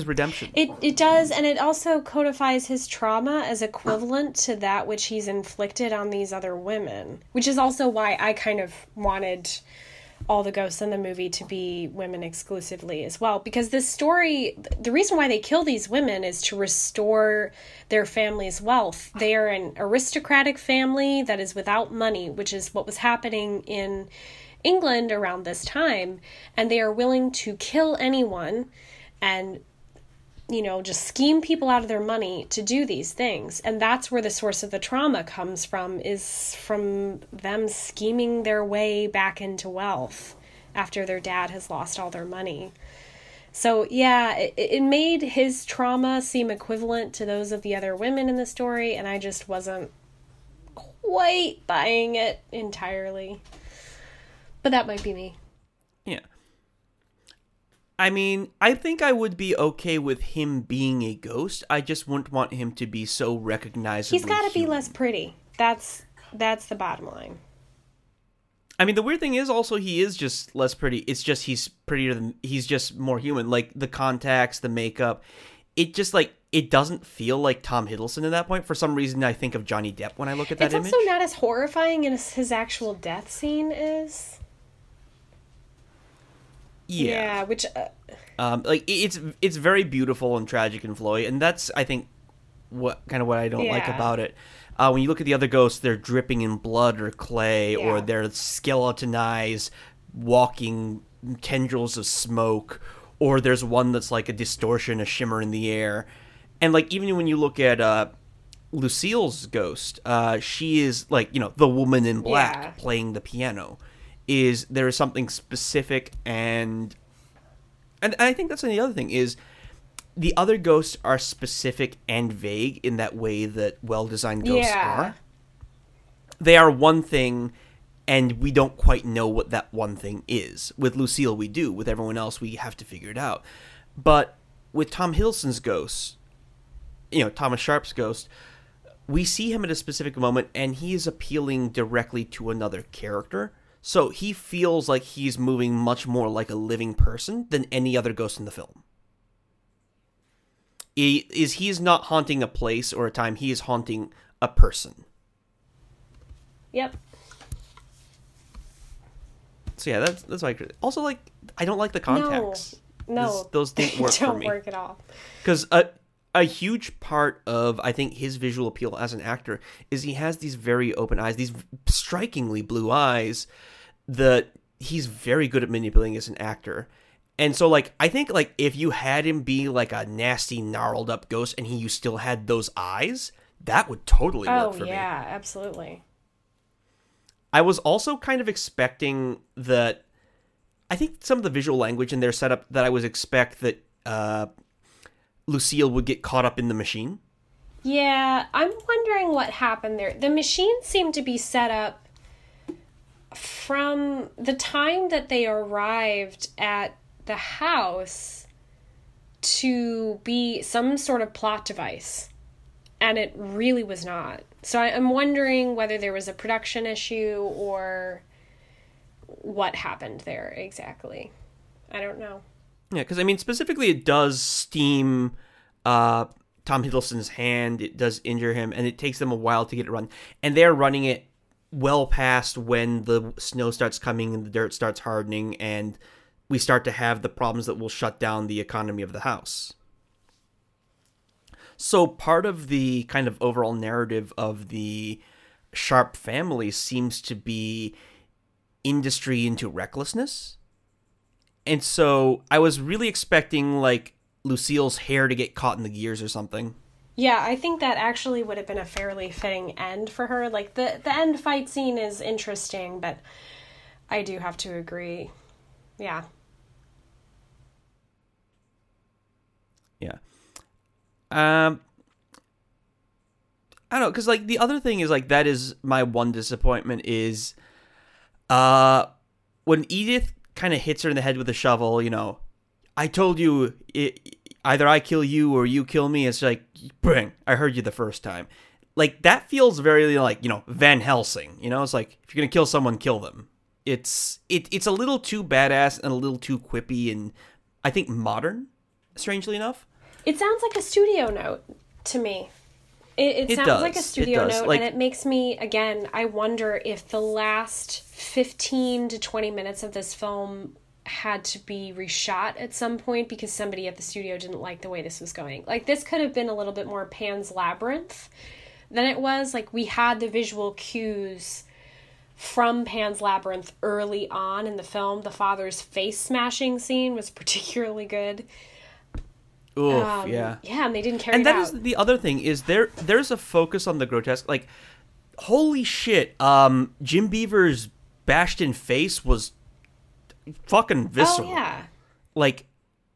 redemption. It does, and it also codifies his trauma as equivalent to that which he's inflicted on these other women. Which is also why I kind of wanted... all the ghosts in the movie to be women exclusively as well. Because this story, the reason why they kill these women is to restore their family's wealth. They are an aristocratic family that is without money, which is what was happening in England around this time. And they are willing to kill anyone and, just scheme people out of their money to do these things. And that's where the source of the trauma comes from, is from them scheming their way back into wealth after their dad has lost all their money. So, yeah, it made his trauma seem equivalent to those of the other women in the story, and I just wasn't quite buying it entirely. But that might be me. Yeah. I mean, I think I would be okay with him being a ghost. I just wouldn't want him to be so recognizable. He's got to be less pretty. That's the bottom line. I mean, the weird thing is also he is just less pretty. It's just he's prettier than... he's just more human. Like, the contacts, the makeup. It just, like... it doesn't feel like Tom Hiddleston at that point. For some reason, I think of Johnny Depp when I look at that image. It's also not as horrifying as his actual death scene is. Yeah, which it's very beautiful and tragic and flowy, and that's, I think, what I don't like about it. When you look at the other ghosts, they're dripping in blood or clay, or they're skeletonized, walking tendrils of smoke, or there's one that's like a distortion, a shimmer in the air, and like even when you look at Lucille's ghost, she is like the woman in black playing the piano. Is there is something specific, and I think that's the other thing, is the other ghosts are specific and vague in that way that well-designed ghosts are. They are one thing, and we don't quite know what that one thing is. With Lucille, we do. With everyone else, we have to figure it out. But with Tom Hiddleston's ghosts, Thomas Sharpe's ghost, we see him at a specific moment, and he is appealing directly to another character. So he feels like he's moving much more like a living person than any other ghost in the film. He's not haunting a place or a time. He is haunting a person. Yep. So yeah, that's why. Also, like, I don't like the contacts. No. Those didn't work for me. Don't work at all. Because a huge part of, I think, his visual appeal as an actor is he has these very open eyes, these strikingly blue eyes that he's very good at manipulating as an actor. And so, like, I think, like, if you had him be, like, a nasty, gnarled up ghost and you still had those eyes, that would totally work for me. Oh, yeah, absolutely. I was also kind of expecting that... I think some of the visual language in their setup that I was expect that... Lucille would get caught up in the machine. Yeah, I'm wondering what happened there. The machine seemed to be set up from the time that they arrived at the house to be some sort of plot device, and it really was not. So I'm wondering whether there was a production issue or what happened there exactly. I don't know. Yeah, because, I mean, specifically it does steam Tom Hiddleston's hand. It does injure him, and it takes them a while to get it run. And they're running it well past when the snow starts coming and the dirt starts hardening, and we start to have the problems that will shut down the economy of the house. So part of the kind of overall narrative of the Sharpe family seems to be industry into recklessness. And so I was really expecting, like, Lucille's hair to get caught in the gears or something. Yeah, I think that actually would have been a fairly fitting end for her. Like, the end fight scene is interesting, but I do have to agree. Yeah. Yeah. I don't know, because, like, the other thing is, like, that is my one disappointment is when Edith kind of hits her in the head with a shovel, you know, I told you, either I kill you or you kill me. It's like, bang, I heard you the first time. Like, that feels very, like, you know, Van Helsing, you know? It's like, if you're going to kill someone, kill them. It's a little too badass and a little too quippy and, I think, modern, strangely enough. It sounds like a studio note to me. It sounds like a studio note, like, and it makes me, again, I wonder if the last 15 to 20 minutes of this film had to be reshot at some point because somebody at the studio didn't like the way this was going. Like, this could have been a little bit more Pan's Labyrinth than it was. Like, we had the visual cues from Pan's Labyrinth early on in the film. The father's face smashing scene was particularly good. Oof, yeah. Yeah, and they didn't carry it out. And that is the other thing, is there's a focus on the grotesque. Like, holy shit, Jim Beaver's bashed-in face was fucking visceral. Oh, yeah. Like,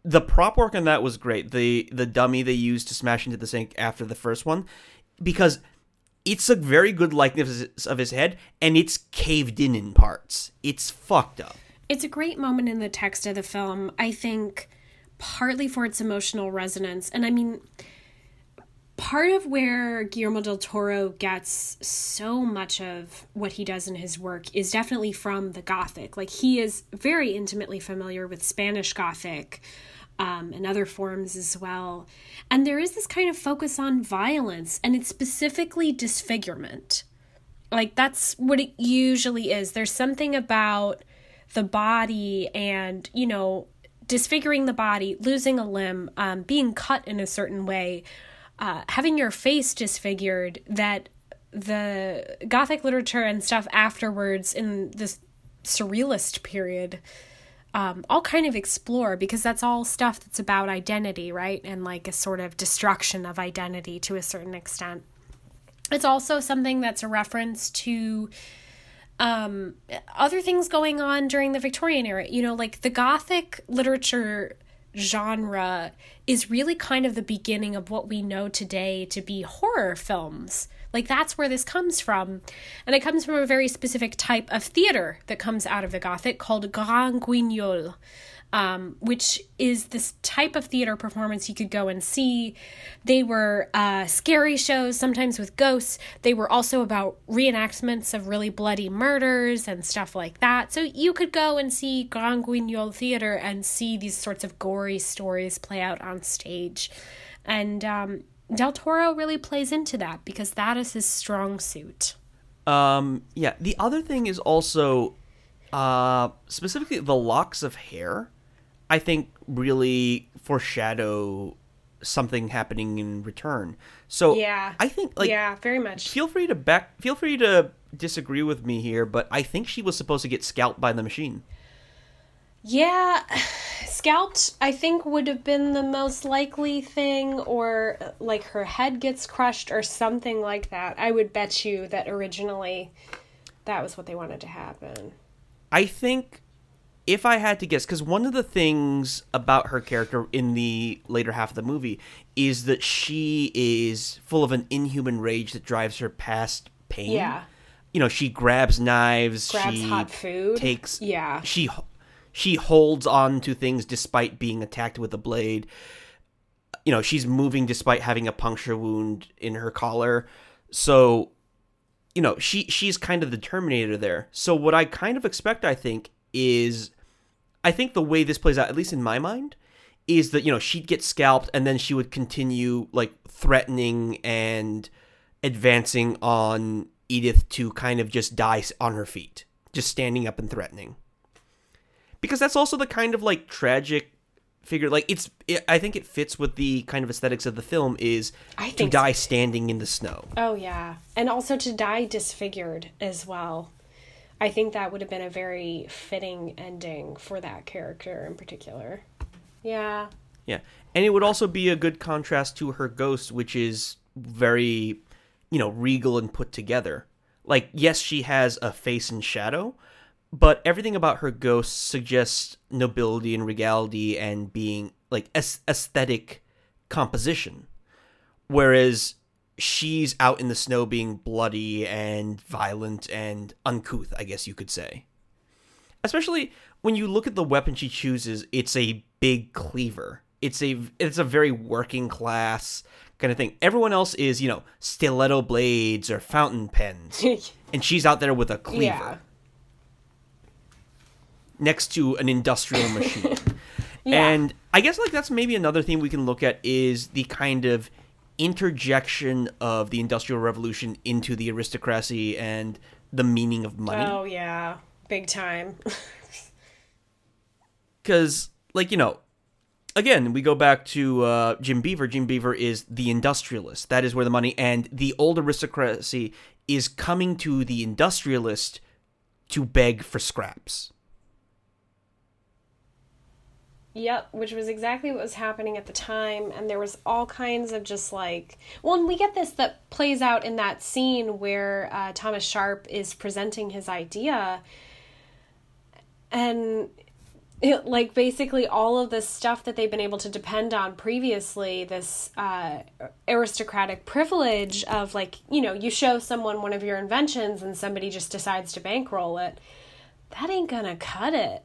the prop work on that was great. The dummy they used to smash into the sink after the first one. Because it's a very good likeness of his head, and it's caved in parts. It's fucked up. It's a great moment in the text of the film, I think, partly for its emotional resonance. And I mean, part of where Guillermo del Toro gets so much of what he does in his work is definitely from the Gothic. Like, he is very intimately familiar with Spanish Gothic and other forms as well. And there is this kind of focus on violence, and it's specifically disfigurement. Like, that's what it usually is. There's something about the body and, you know, disfiguring the body, losing a limb, being cut in a certain way, having your face disfigured, that the Gothic literature and stuff afterwards in this surrealist period all kind of explore, because that's all stuff that's about identity, right? And like a sort of destruction of identity to a certain extent. It's also something that's a reference to other things going on during the Victorian era. You know, like, the Gothic literature genre is really kind of the beginning of what we know today to be horror films. Like, that's where this comes from. And it comes from a very specific type of theater that comes out of the Gothic called Grand Guignol, which is this type of theater performance you could go and see. They were scary shows, sometimes with ghosts. They were also about reenactments of really bloody murders and stuff like that. So you could go and see Grand Guignol theater and see these sorts of gory stories play out on stage. And Del Toro really plays into that because that is his strong suit. Yeah, the other thing is also specifically the locks of hair. I think really foreshadow something happening in Return. So yeah, I think, like, yeah, very much. Feel free to disagree with me here, but I think she was supposed to get scalped by the machine. Yeah, scalped I think would have been the most likely thing, or like her head gets crushed or something like that. I would bet you that originally that was what they wanted to happen. I think, if I had to guess, because one of the things about her character in the later half of the movie is that she is full of an inhuman rage that drives her past pain. Yeah. You know, she grabs knives. Grabs hot food. Takes. Yeah. She holds on to things despite being attacked with a blade. You know, she's moving despite having a puncture wound in her collar. So, you know, she's kind of the Terminator there. So what I kind of expect, I think, is I think the way this plays out, at least in my mind, is that, you know, she'd get scalped and then she would continue, like, threatening and advancing on Edith to kind of just die on her feet, just standing up and threatening. Because that's also the kind of, like, tragic figure, like, I think it fits with the kind of aesthetics of the film is to die standing in the snow. Oh, yeah. And also to die disfigured as well. I think that would have been a very fitting ending for that character in particular. Yeah. Yeah. And it would also be a good contrast to her ghost, which is very, you know, regal and put together. Like, yes, she has a face in shadow, but everything about her ghost suggests nobility and regality and being, like, aesthetic composition. Whereas she's out in the snow being bloody and violent and uncouth, I guess you could say. Especially when you look at the weapon she chooses, it's a big cleaver. It's a very working class kind of thing. Everyone else is, you know, stiletto blades or fountain pens. And she's out there with a cleaver. Yeah. Next to an industrial machine. Yeah. And I guess, like, that's maybe another thing we can look at is the kind of interjection of the Industrial Revolution into the aristocracy and the meaning of money. Oh, yeah. Big time. Because, like, you know, again, we go back to Jim Beaver. Jim Beaver is the industrialist. That is where the money and the old aristocracy is coming to the industrialist to beg for scraps. Yep, which was exactly what was happening at the time, and there was all kinds of just, like... Well, and we get this that plays out in that scene where Thomas Sharpe is presenting his idea, and, it, like, basically all of this stuff that they've been able to depend on previously, this aristocratic privilege of, like, you know, you show someone one of your inventions and somebody just decides to bankroll it, that ain't gonna cut it.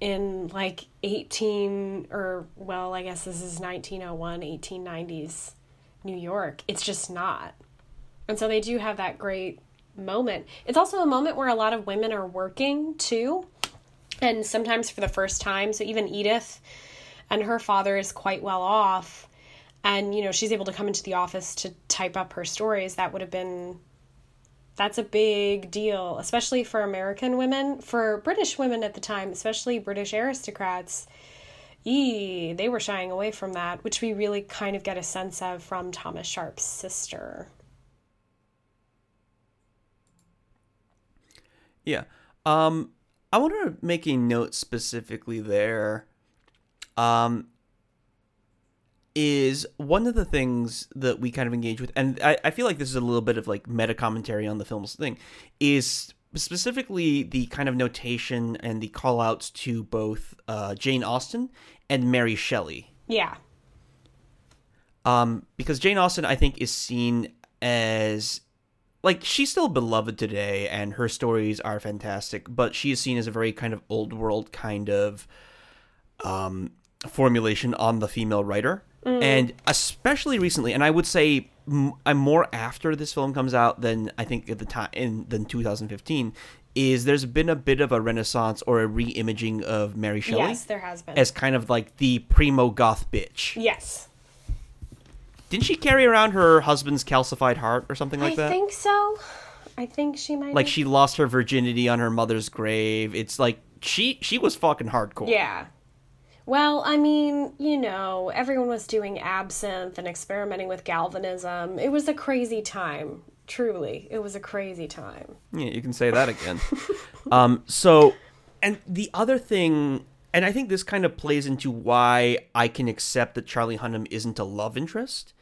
In, like, 1890s New York. It's just not. And so they do have that great moment. It's also a moment where a lot of women are working, too, and sometimes for the first time. So even Edith and her father is quite well off, and, you know, she's able to come into the office to type up her stories. That would have been... That's a big deal, especially for American women. For British women at the time, especially British aristocrats, they were shying away from that, which we really kind of get a sense of from Thomas Sharpe's sister. Yeah. I want to make a note specifically there. Is one of the things that we kind of engage with, and I feel like this is a little bit of, like, meta-commentary on the film's thing, is specifically the kind of notation and the call-outs to both Jane Austen and Mary Shelley. Yeah. Because Jane Austen, I think, is seen as, like, she's still beloved today, and her stories are fantastic, but she is seen as a very kind of old-world kind of formulation on the female writer. And especially recently, and I would say I'm more after this film comes out than I think at the time, than 2015, is there's been a bit of a renaissance or a re-imaging of Mary Shelley. Yes, there has been. As kind of like the primo goth bitch. Yes. Didn't she carry around her husband's calcified heart or something like that? I think so. I think she might. Like, she lost her virginity on her mother's grave. It's like, she was fucking hardcore. Yeah. Well, I mean, you know, everyone was doing absinthe and experimenting with galvanism. It was a crazy time. Truly, it was a crazy time. Yeah, you can say that again. So, and the other thing, and I think this kind of plays into why I can accept that Charlie Hunnam isn't a love interest,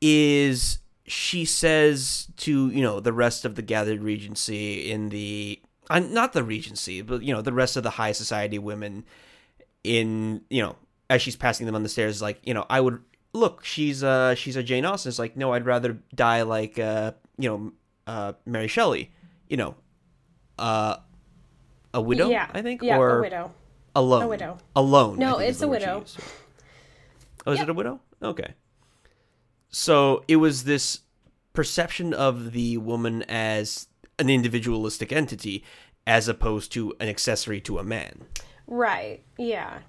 is she says to, you know, the rest of the gathered regency in the, not the regency, but, you know, the rest of the high society women, in, you know, as she's passing them on the stairs, like, you know, I would look, she's a Jane Austen. It's like, no, I'd rather die like Mary Shelley, you know, a widow. Yeah, I think. Yeah, or a widow. Alone. A widow. Alone. No, it's a widow. Oh, yep. Is it a widow? Okay. So it was this perception of the woman as an individualistic entity as opposed to an accessory to a man. Right, yeah.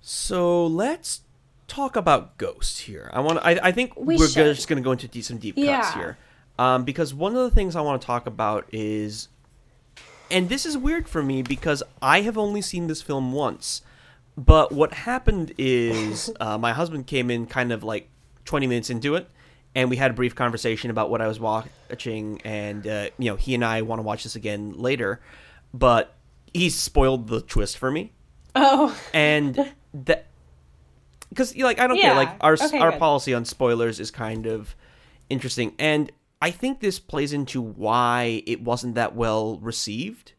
So let's talk about ghosts here. I think we're just going to go into some deep cuts here. Because one of the things I want to talk about is, and this is weird for me because I have only seen this film once, but what happened is my husband came in kind of like 20 minutes into it, and we had a brief conversation about what I was watching, and he and I want to watch this again later, but he spoiled the twist for me. Oh. And that, because I don't care, our policy on spoilers is kind of interesting, and I think this plays into why it wasn't that well received,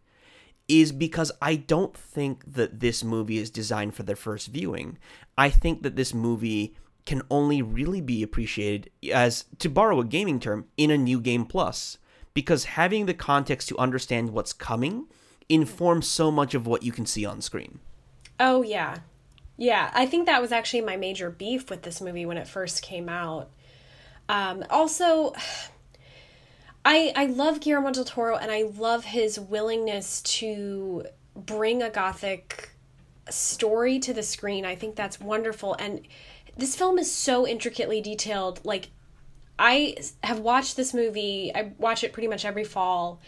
is because I don't think that this movie is designed for their first viewing. I think that this movie can only really be appreciated, as to borrow a gaming term, in a new game plus, because having the context to understand what's coming informs so much of what you can see on screen. Oh yeah, yeah. I think that was actually my major beef with this movie when it first came out. Also, I love Guillermo del Toro, and I love his willingness to bring a gothic story to the screen. I think that's wonderful. And this film is so intricately detailed. Like, I have watched this movie. I watch it pretty much every fall.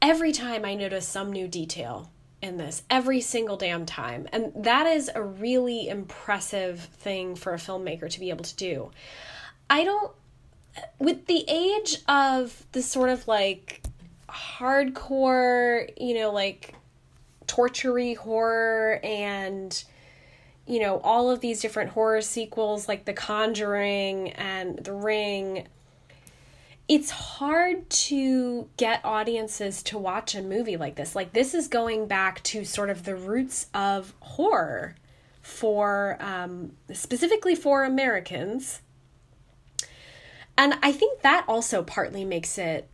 Every time I notice some new detail in this. Every single damn time. And that is a really impressive thing for a filmmaker to be able to do. With the age of the sort of, like, hardcore, like, torture-y horror and, all of these different horror sequels like The Conjuring and The Ring, it's hard to get audiences to watch a movie like this. Like, this is going back to sort of the roots of horror for, specifically for Americans. And I think that also partly makes it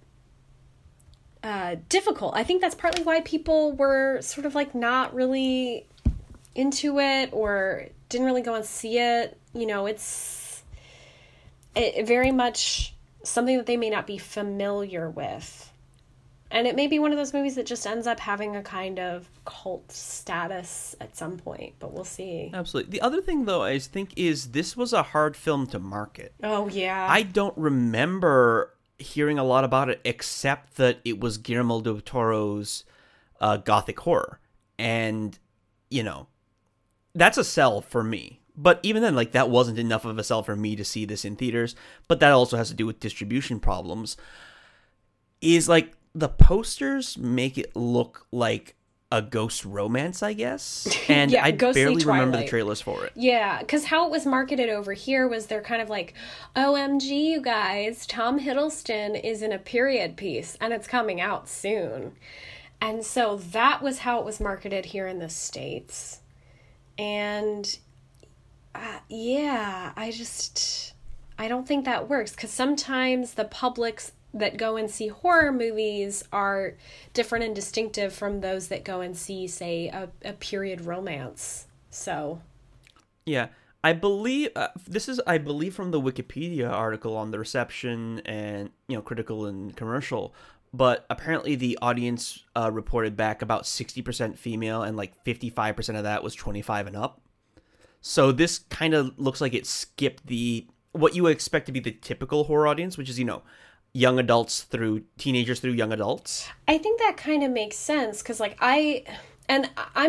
difficult. I think that's partly why people were sort of like not really into it or didn't really go and see it. It's very much something that they may not be familiar with. And it may be one of those movies that just ends up having a kind of cult status at some point, but we'll see. Absolutely. The other thing, though, I think is this was a hard film to market. Oh, yeah. I don't remember hearing a lot about it except that it was Guillermo del Toro's gothic horror. And, that's a sell for me. But even then, like, that wasn't enough of a sell for me to see this in theaters. But that also has to do with distribution problems. Is, like, the posters make it look like a ghost romance, I guess. And yeah, I barely remember the trailers for it. Yeah, because how it was marketed over here was they're kind of like, OMG, you guys, Tom Hiddleston is in a period piece, and it's coming out soon. And so that was how it was marketed here in the States. And, I don't think that works, because sometimes the public's that go and see horror movies are different and distinctive from those that go and see, say, a period romance. So, yeah, I believe this is, I believe, from the Wikipedia article on the reception and critical and commercial. But apparently, the audience reported back about 60% female, and like 55% of that was 25 and up. So this kind of looks like it skipped the what you would expect to be the typical horror audience, which is young adults through teenagers through young adults. I think that kind of makes sense because, like, I'm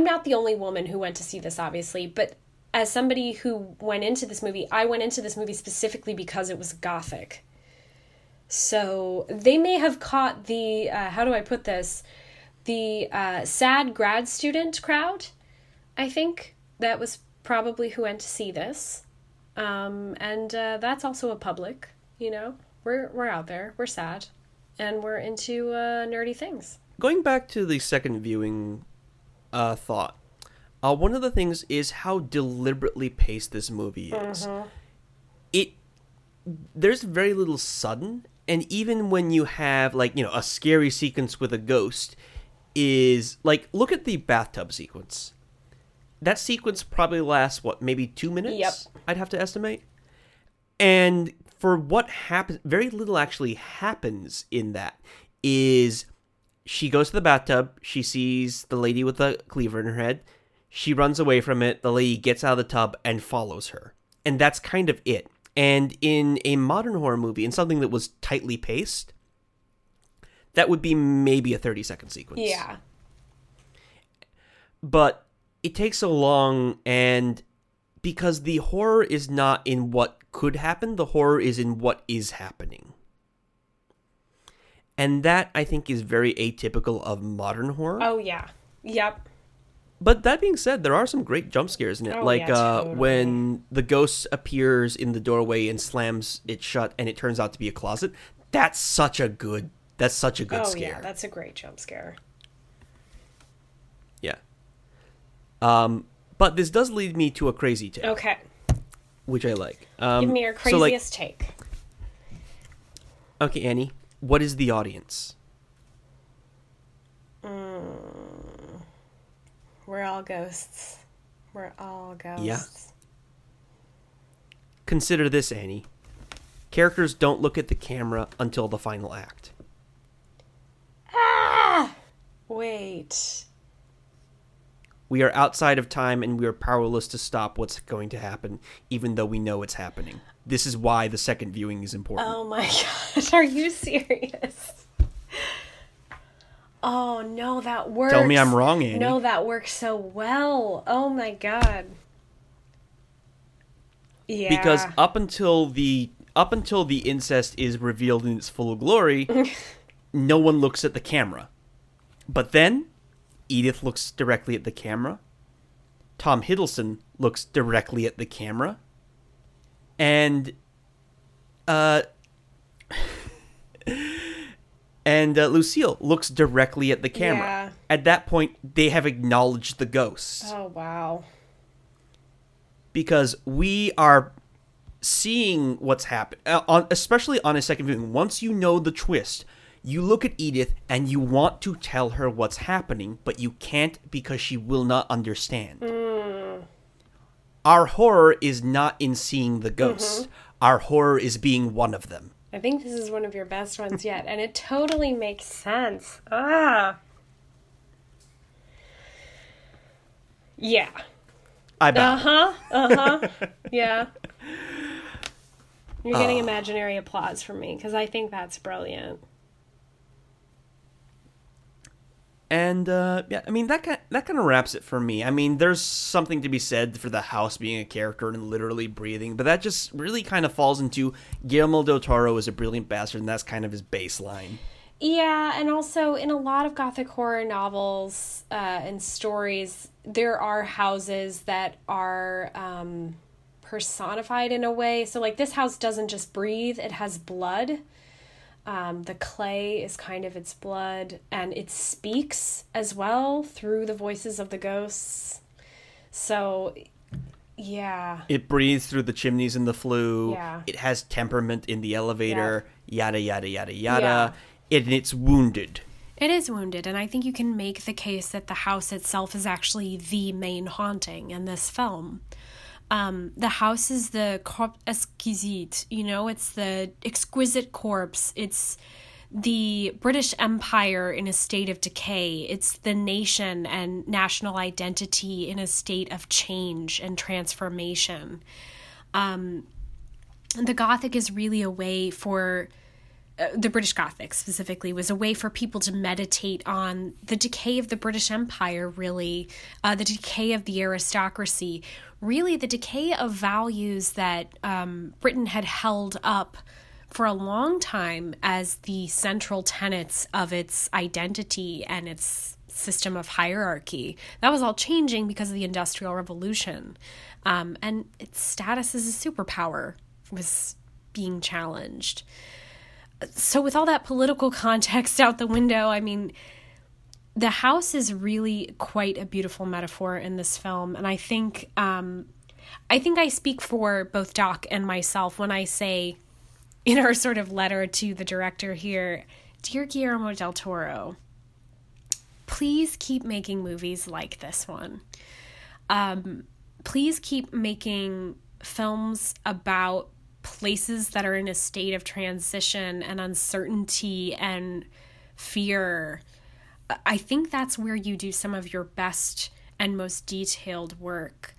not the only woman who went to see this, obviously, but as somebody who went into this movie, I went into this movie specifically because it was gothic. So they may have caught the, how do I put this, the sad grad student crowd, I think. That was probably who went to see this. And that's also a public, We're out there, we're sad, and we're into nerdy things. Going back to the second viewing thought, one of the things is how deliberately paced this movie is. Mm-hmm. There's very little sudden, and even when you have, like, a scary sequence with a ghost is, like, look at the bathtub sequence. That sequence probably lasts, what, maybe 2 minutes? Yep. I'd have to estimate. And for what happens, very little actually happens in that, is she goes to the bathtub. She sees the lady with the cleaver in her head. She runs away from it. The lady gets out of the tub and follows her. And that's kind of it. And in a modern horror movie, in something that was tightly paced, that would be maybe a 30-second sequence. Yeah. But it takes so long, and because the horror is not in what could happen, the horror is in what is happening. And that, I think, is very atypical of modern horror. Oh, yeah. Yep. But that being said, there are some great jump scares in it. Oh, like totally. When the ghost appears in the doorway and slams it shut and it turns out to be a closet. That's such a good scare. Yeah, that's a great jump scare. Yeah. But this does lead me to a crazy take. Okay. Which I like. Give me your craziest take. Okay, Annie. What is the audience? We're all ghosts. We're all ghosts. Yeah. Consider this, Annie. Characters don't look at the camera until the final act. Ah! Wait. We are outside of time and we are powerless to stop what's going to happen, even though we know it's happening. This is why the second viewing is important. Oh my gosh, are you serious? Oh, no, that works. Tell me I'm wrong, Annie. No, that works so well. Oh, my God. Yeah. Because up until the incest is revealed in its full glory, no one looks at the camera. But then, Edith looks directly at the camera. Tom Hiddleston looks directly at the camera. And Lucille looks directly at the camera. Yeah. At that point, they have acknowledged the ghosts. Oh, wow. Because we are seeing what's happened, especially on a second viewing. Once you know the twist, you look at Edith and you want to tell her what's happening, but you can't because she will not understand. Mm. Our horror is not in seeing the ghosts. Mm-hmm. Our horror is being one of them. I think this is one of your best ones yet, and it totally makes sense. Ah. Yeah. I bet. Uh-huh. Uh-huh. Yeah. You're getting imaginary applause from me, because I think that's brilliant. And, yeah, I mean, that kind of wraps it for me. I mean, there's something to be said for the house being a character and literally breathing, but that just really kind of falls into Guillermo del Toro is a brilliant bastard, and that's kind of his baseline. Yeah, and also in a lot of Gothic horror novels and stories, there are houses that are personified in a way. So, like, this house doesn't just breathe, it has blood. The clay is kind of its blood, and it speaks as well through the voices of the ghosts. So, yeah. It breathes through the chimneys in the flue. Yeah. It has temperament in the elevator. Yeah. Yada, yada, yada, yada. Yeah. And it's wounded. It is wounded, and I think you can make the case that the house itself is actually the main haunting in this film. The house is the corpse exquisite, you know, it's the exquisite corpse. It's the British Empire in a state of decay. It's the nation and national identity in a state of change and transformation. The Gothic is really a way for, the British Gothic specifically, was a way for people to meditate on the decay of the British Empire, really, the decay of the aristocracy, really the decay of values that Britain had held up for a long time as the central tenets of its identity and its system of hierarchy. That was all changing because of the Industrial Revolution. And its status as a superpower was being challenged. So with all that political context out the window, I mean, the house is really quite a beautiful metaphor in this film, and I think I speak for both Doc and myself when I say, in our sort of letter to the director here, "Dear Guillermo del Toro, please keep making movies like this one. Please keep making films about places that are in a state of transition and uncertainty and fear. I think that's where you do some of your best and most detailed work.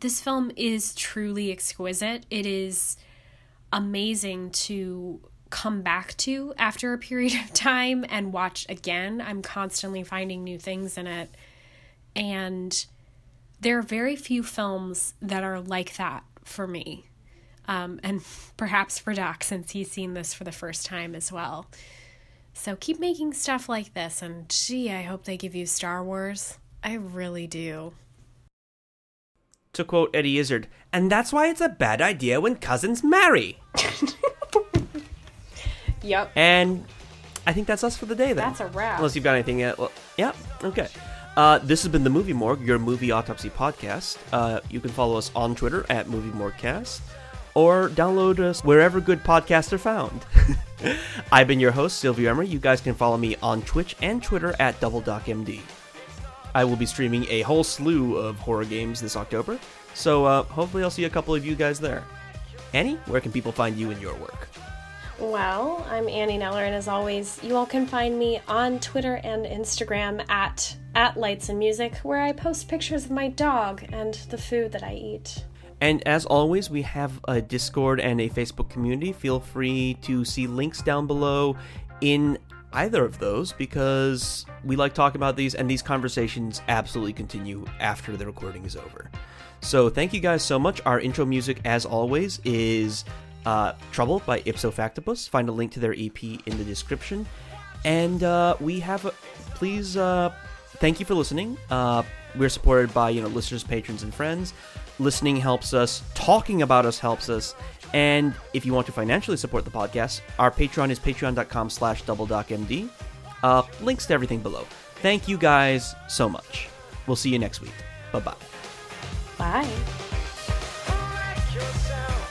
This film is truly exquisite. It is amazing to come back to after a period of time and watch again. I'm constantly finding new things in it. And there are very few films that are like that for me. And perhaps for Doc, since he's seen this for the first time as well. So keep making stuff like this, and gee, I hope they give you Star Wars. I really do. To quote Eddie Izzard, and that's why it's a bad idea when cousins marry. Yep. And I think that's us for the day, then. That's a wrap. Unless you've got anything yet. Well, yeah, okay. This has been the Movie Morgue, your movie autopsy podcast. You can follow us on Twitter at Movie Morguecast, or download us wherever good podcasts are found. I've been your host, Silvio Emery. You guys can follow me on Twitch and Twitter at DoubleDocMD. I will be streaming a whole slew of horror games this October, so hopefully I'll see a couple of you guys there. Annie, where can people find you and your work? Well, I'm Annie Neller, and as always, you all can find me on Twitter and Instagram at Lights and Music, where I post pictures of my dog and the food that I eat. And as always, we have a Discord and a Facebook community. Feel free to see links down below in either of those, because we like talking about these, and these conversations absolutely continue after the recording is over. So thank you guys so much. Our intro music, as always, is Trouble by Ipso Factopus. Find a link to their EP in the description. And thank you for listening. We're supported by, listeners, patrons, and friends. Listening helps us, talking about us helps us, and if you want to financially support the podcast, our Patreon is patreon.com/doubledocmd. Links to everything below. Thank you guys so much. We'll see you next week. Bye-bye. Bye.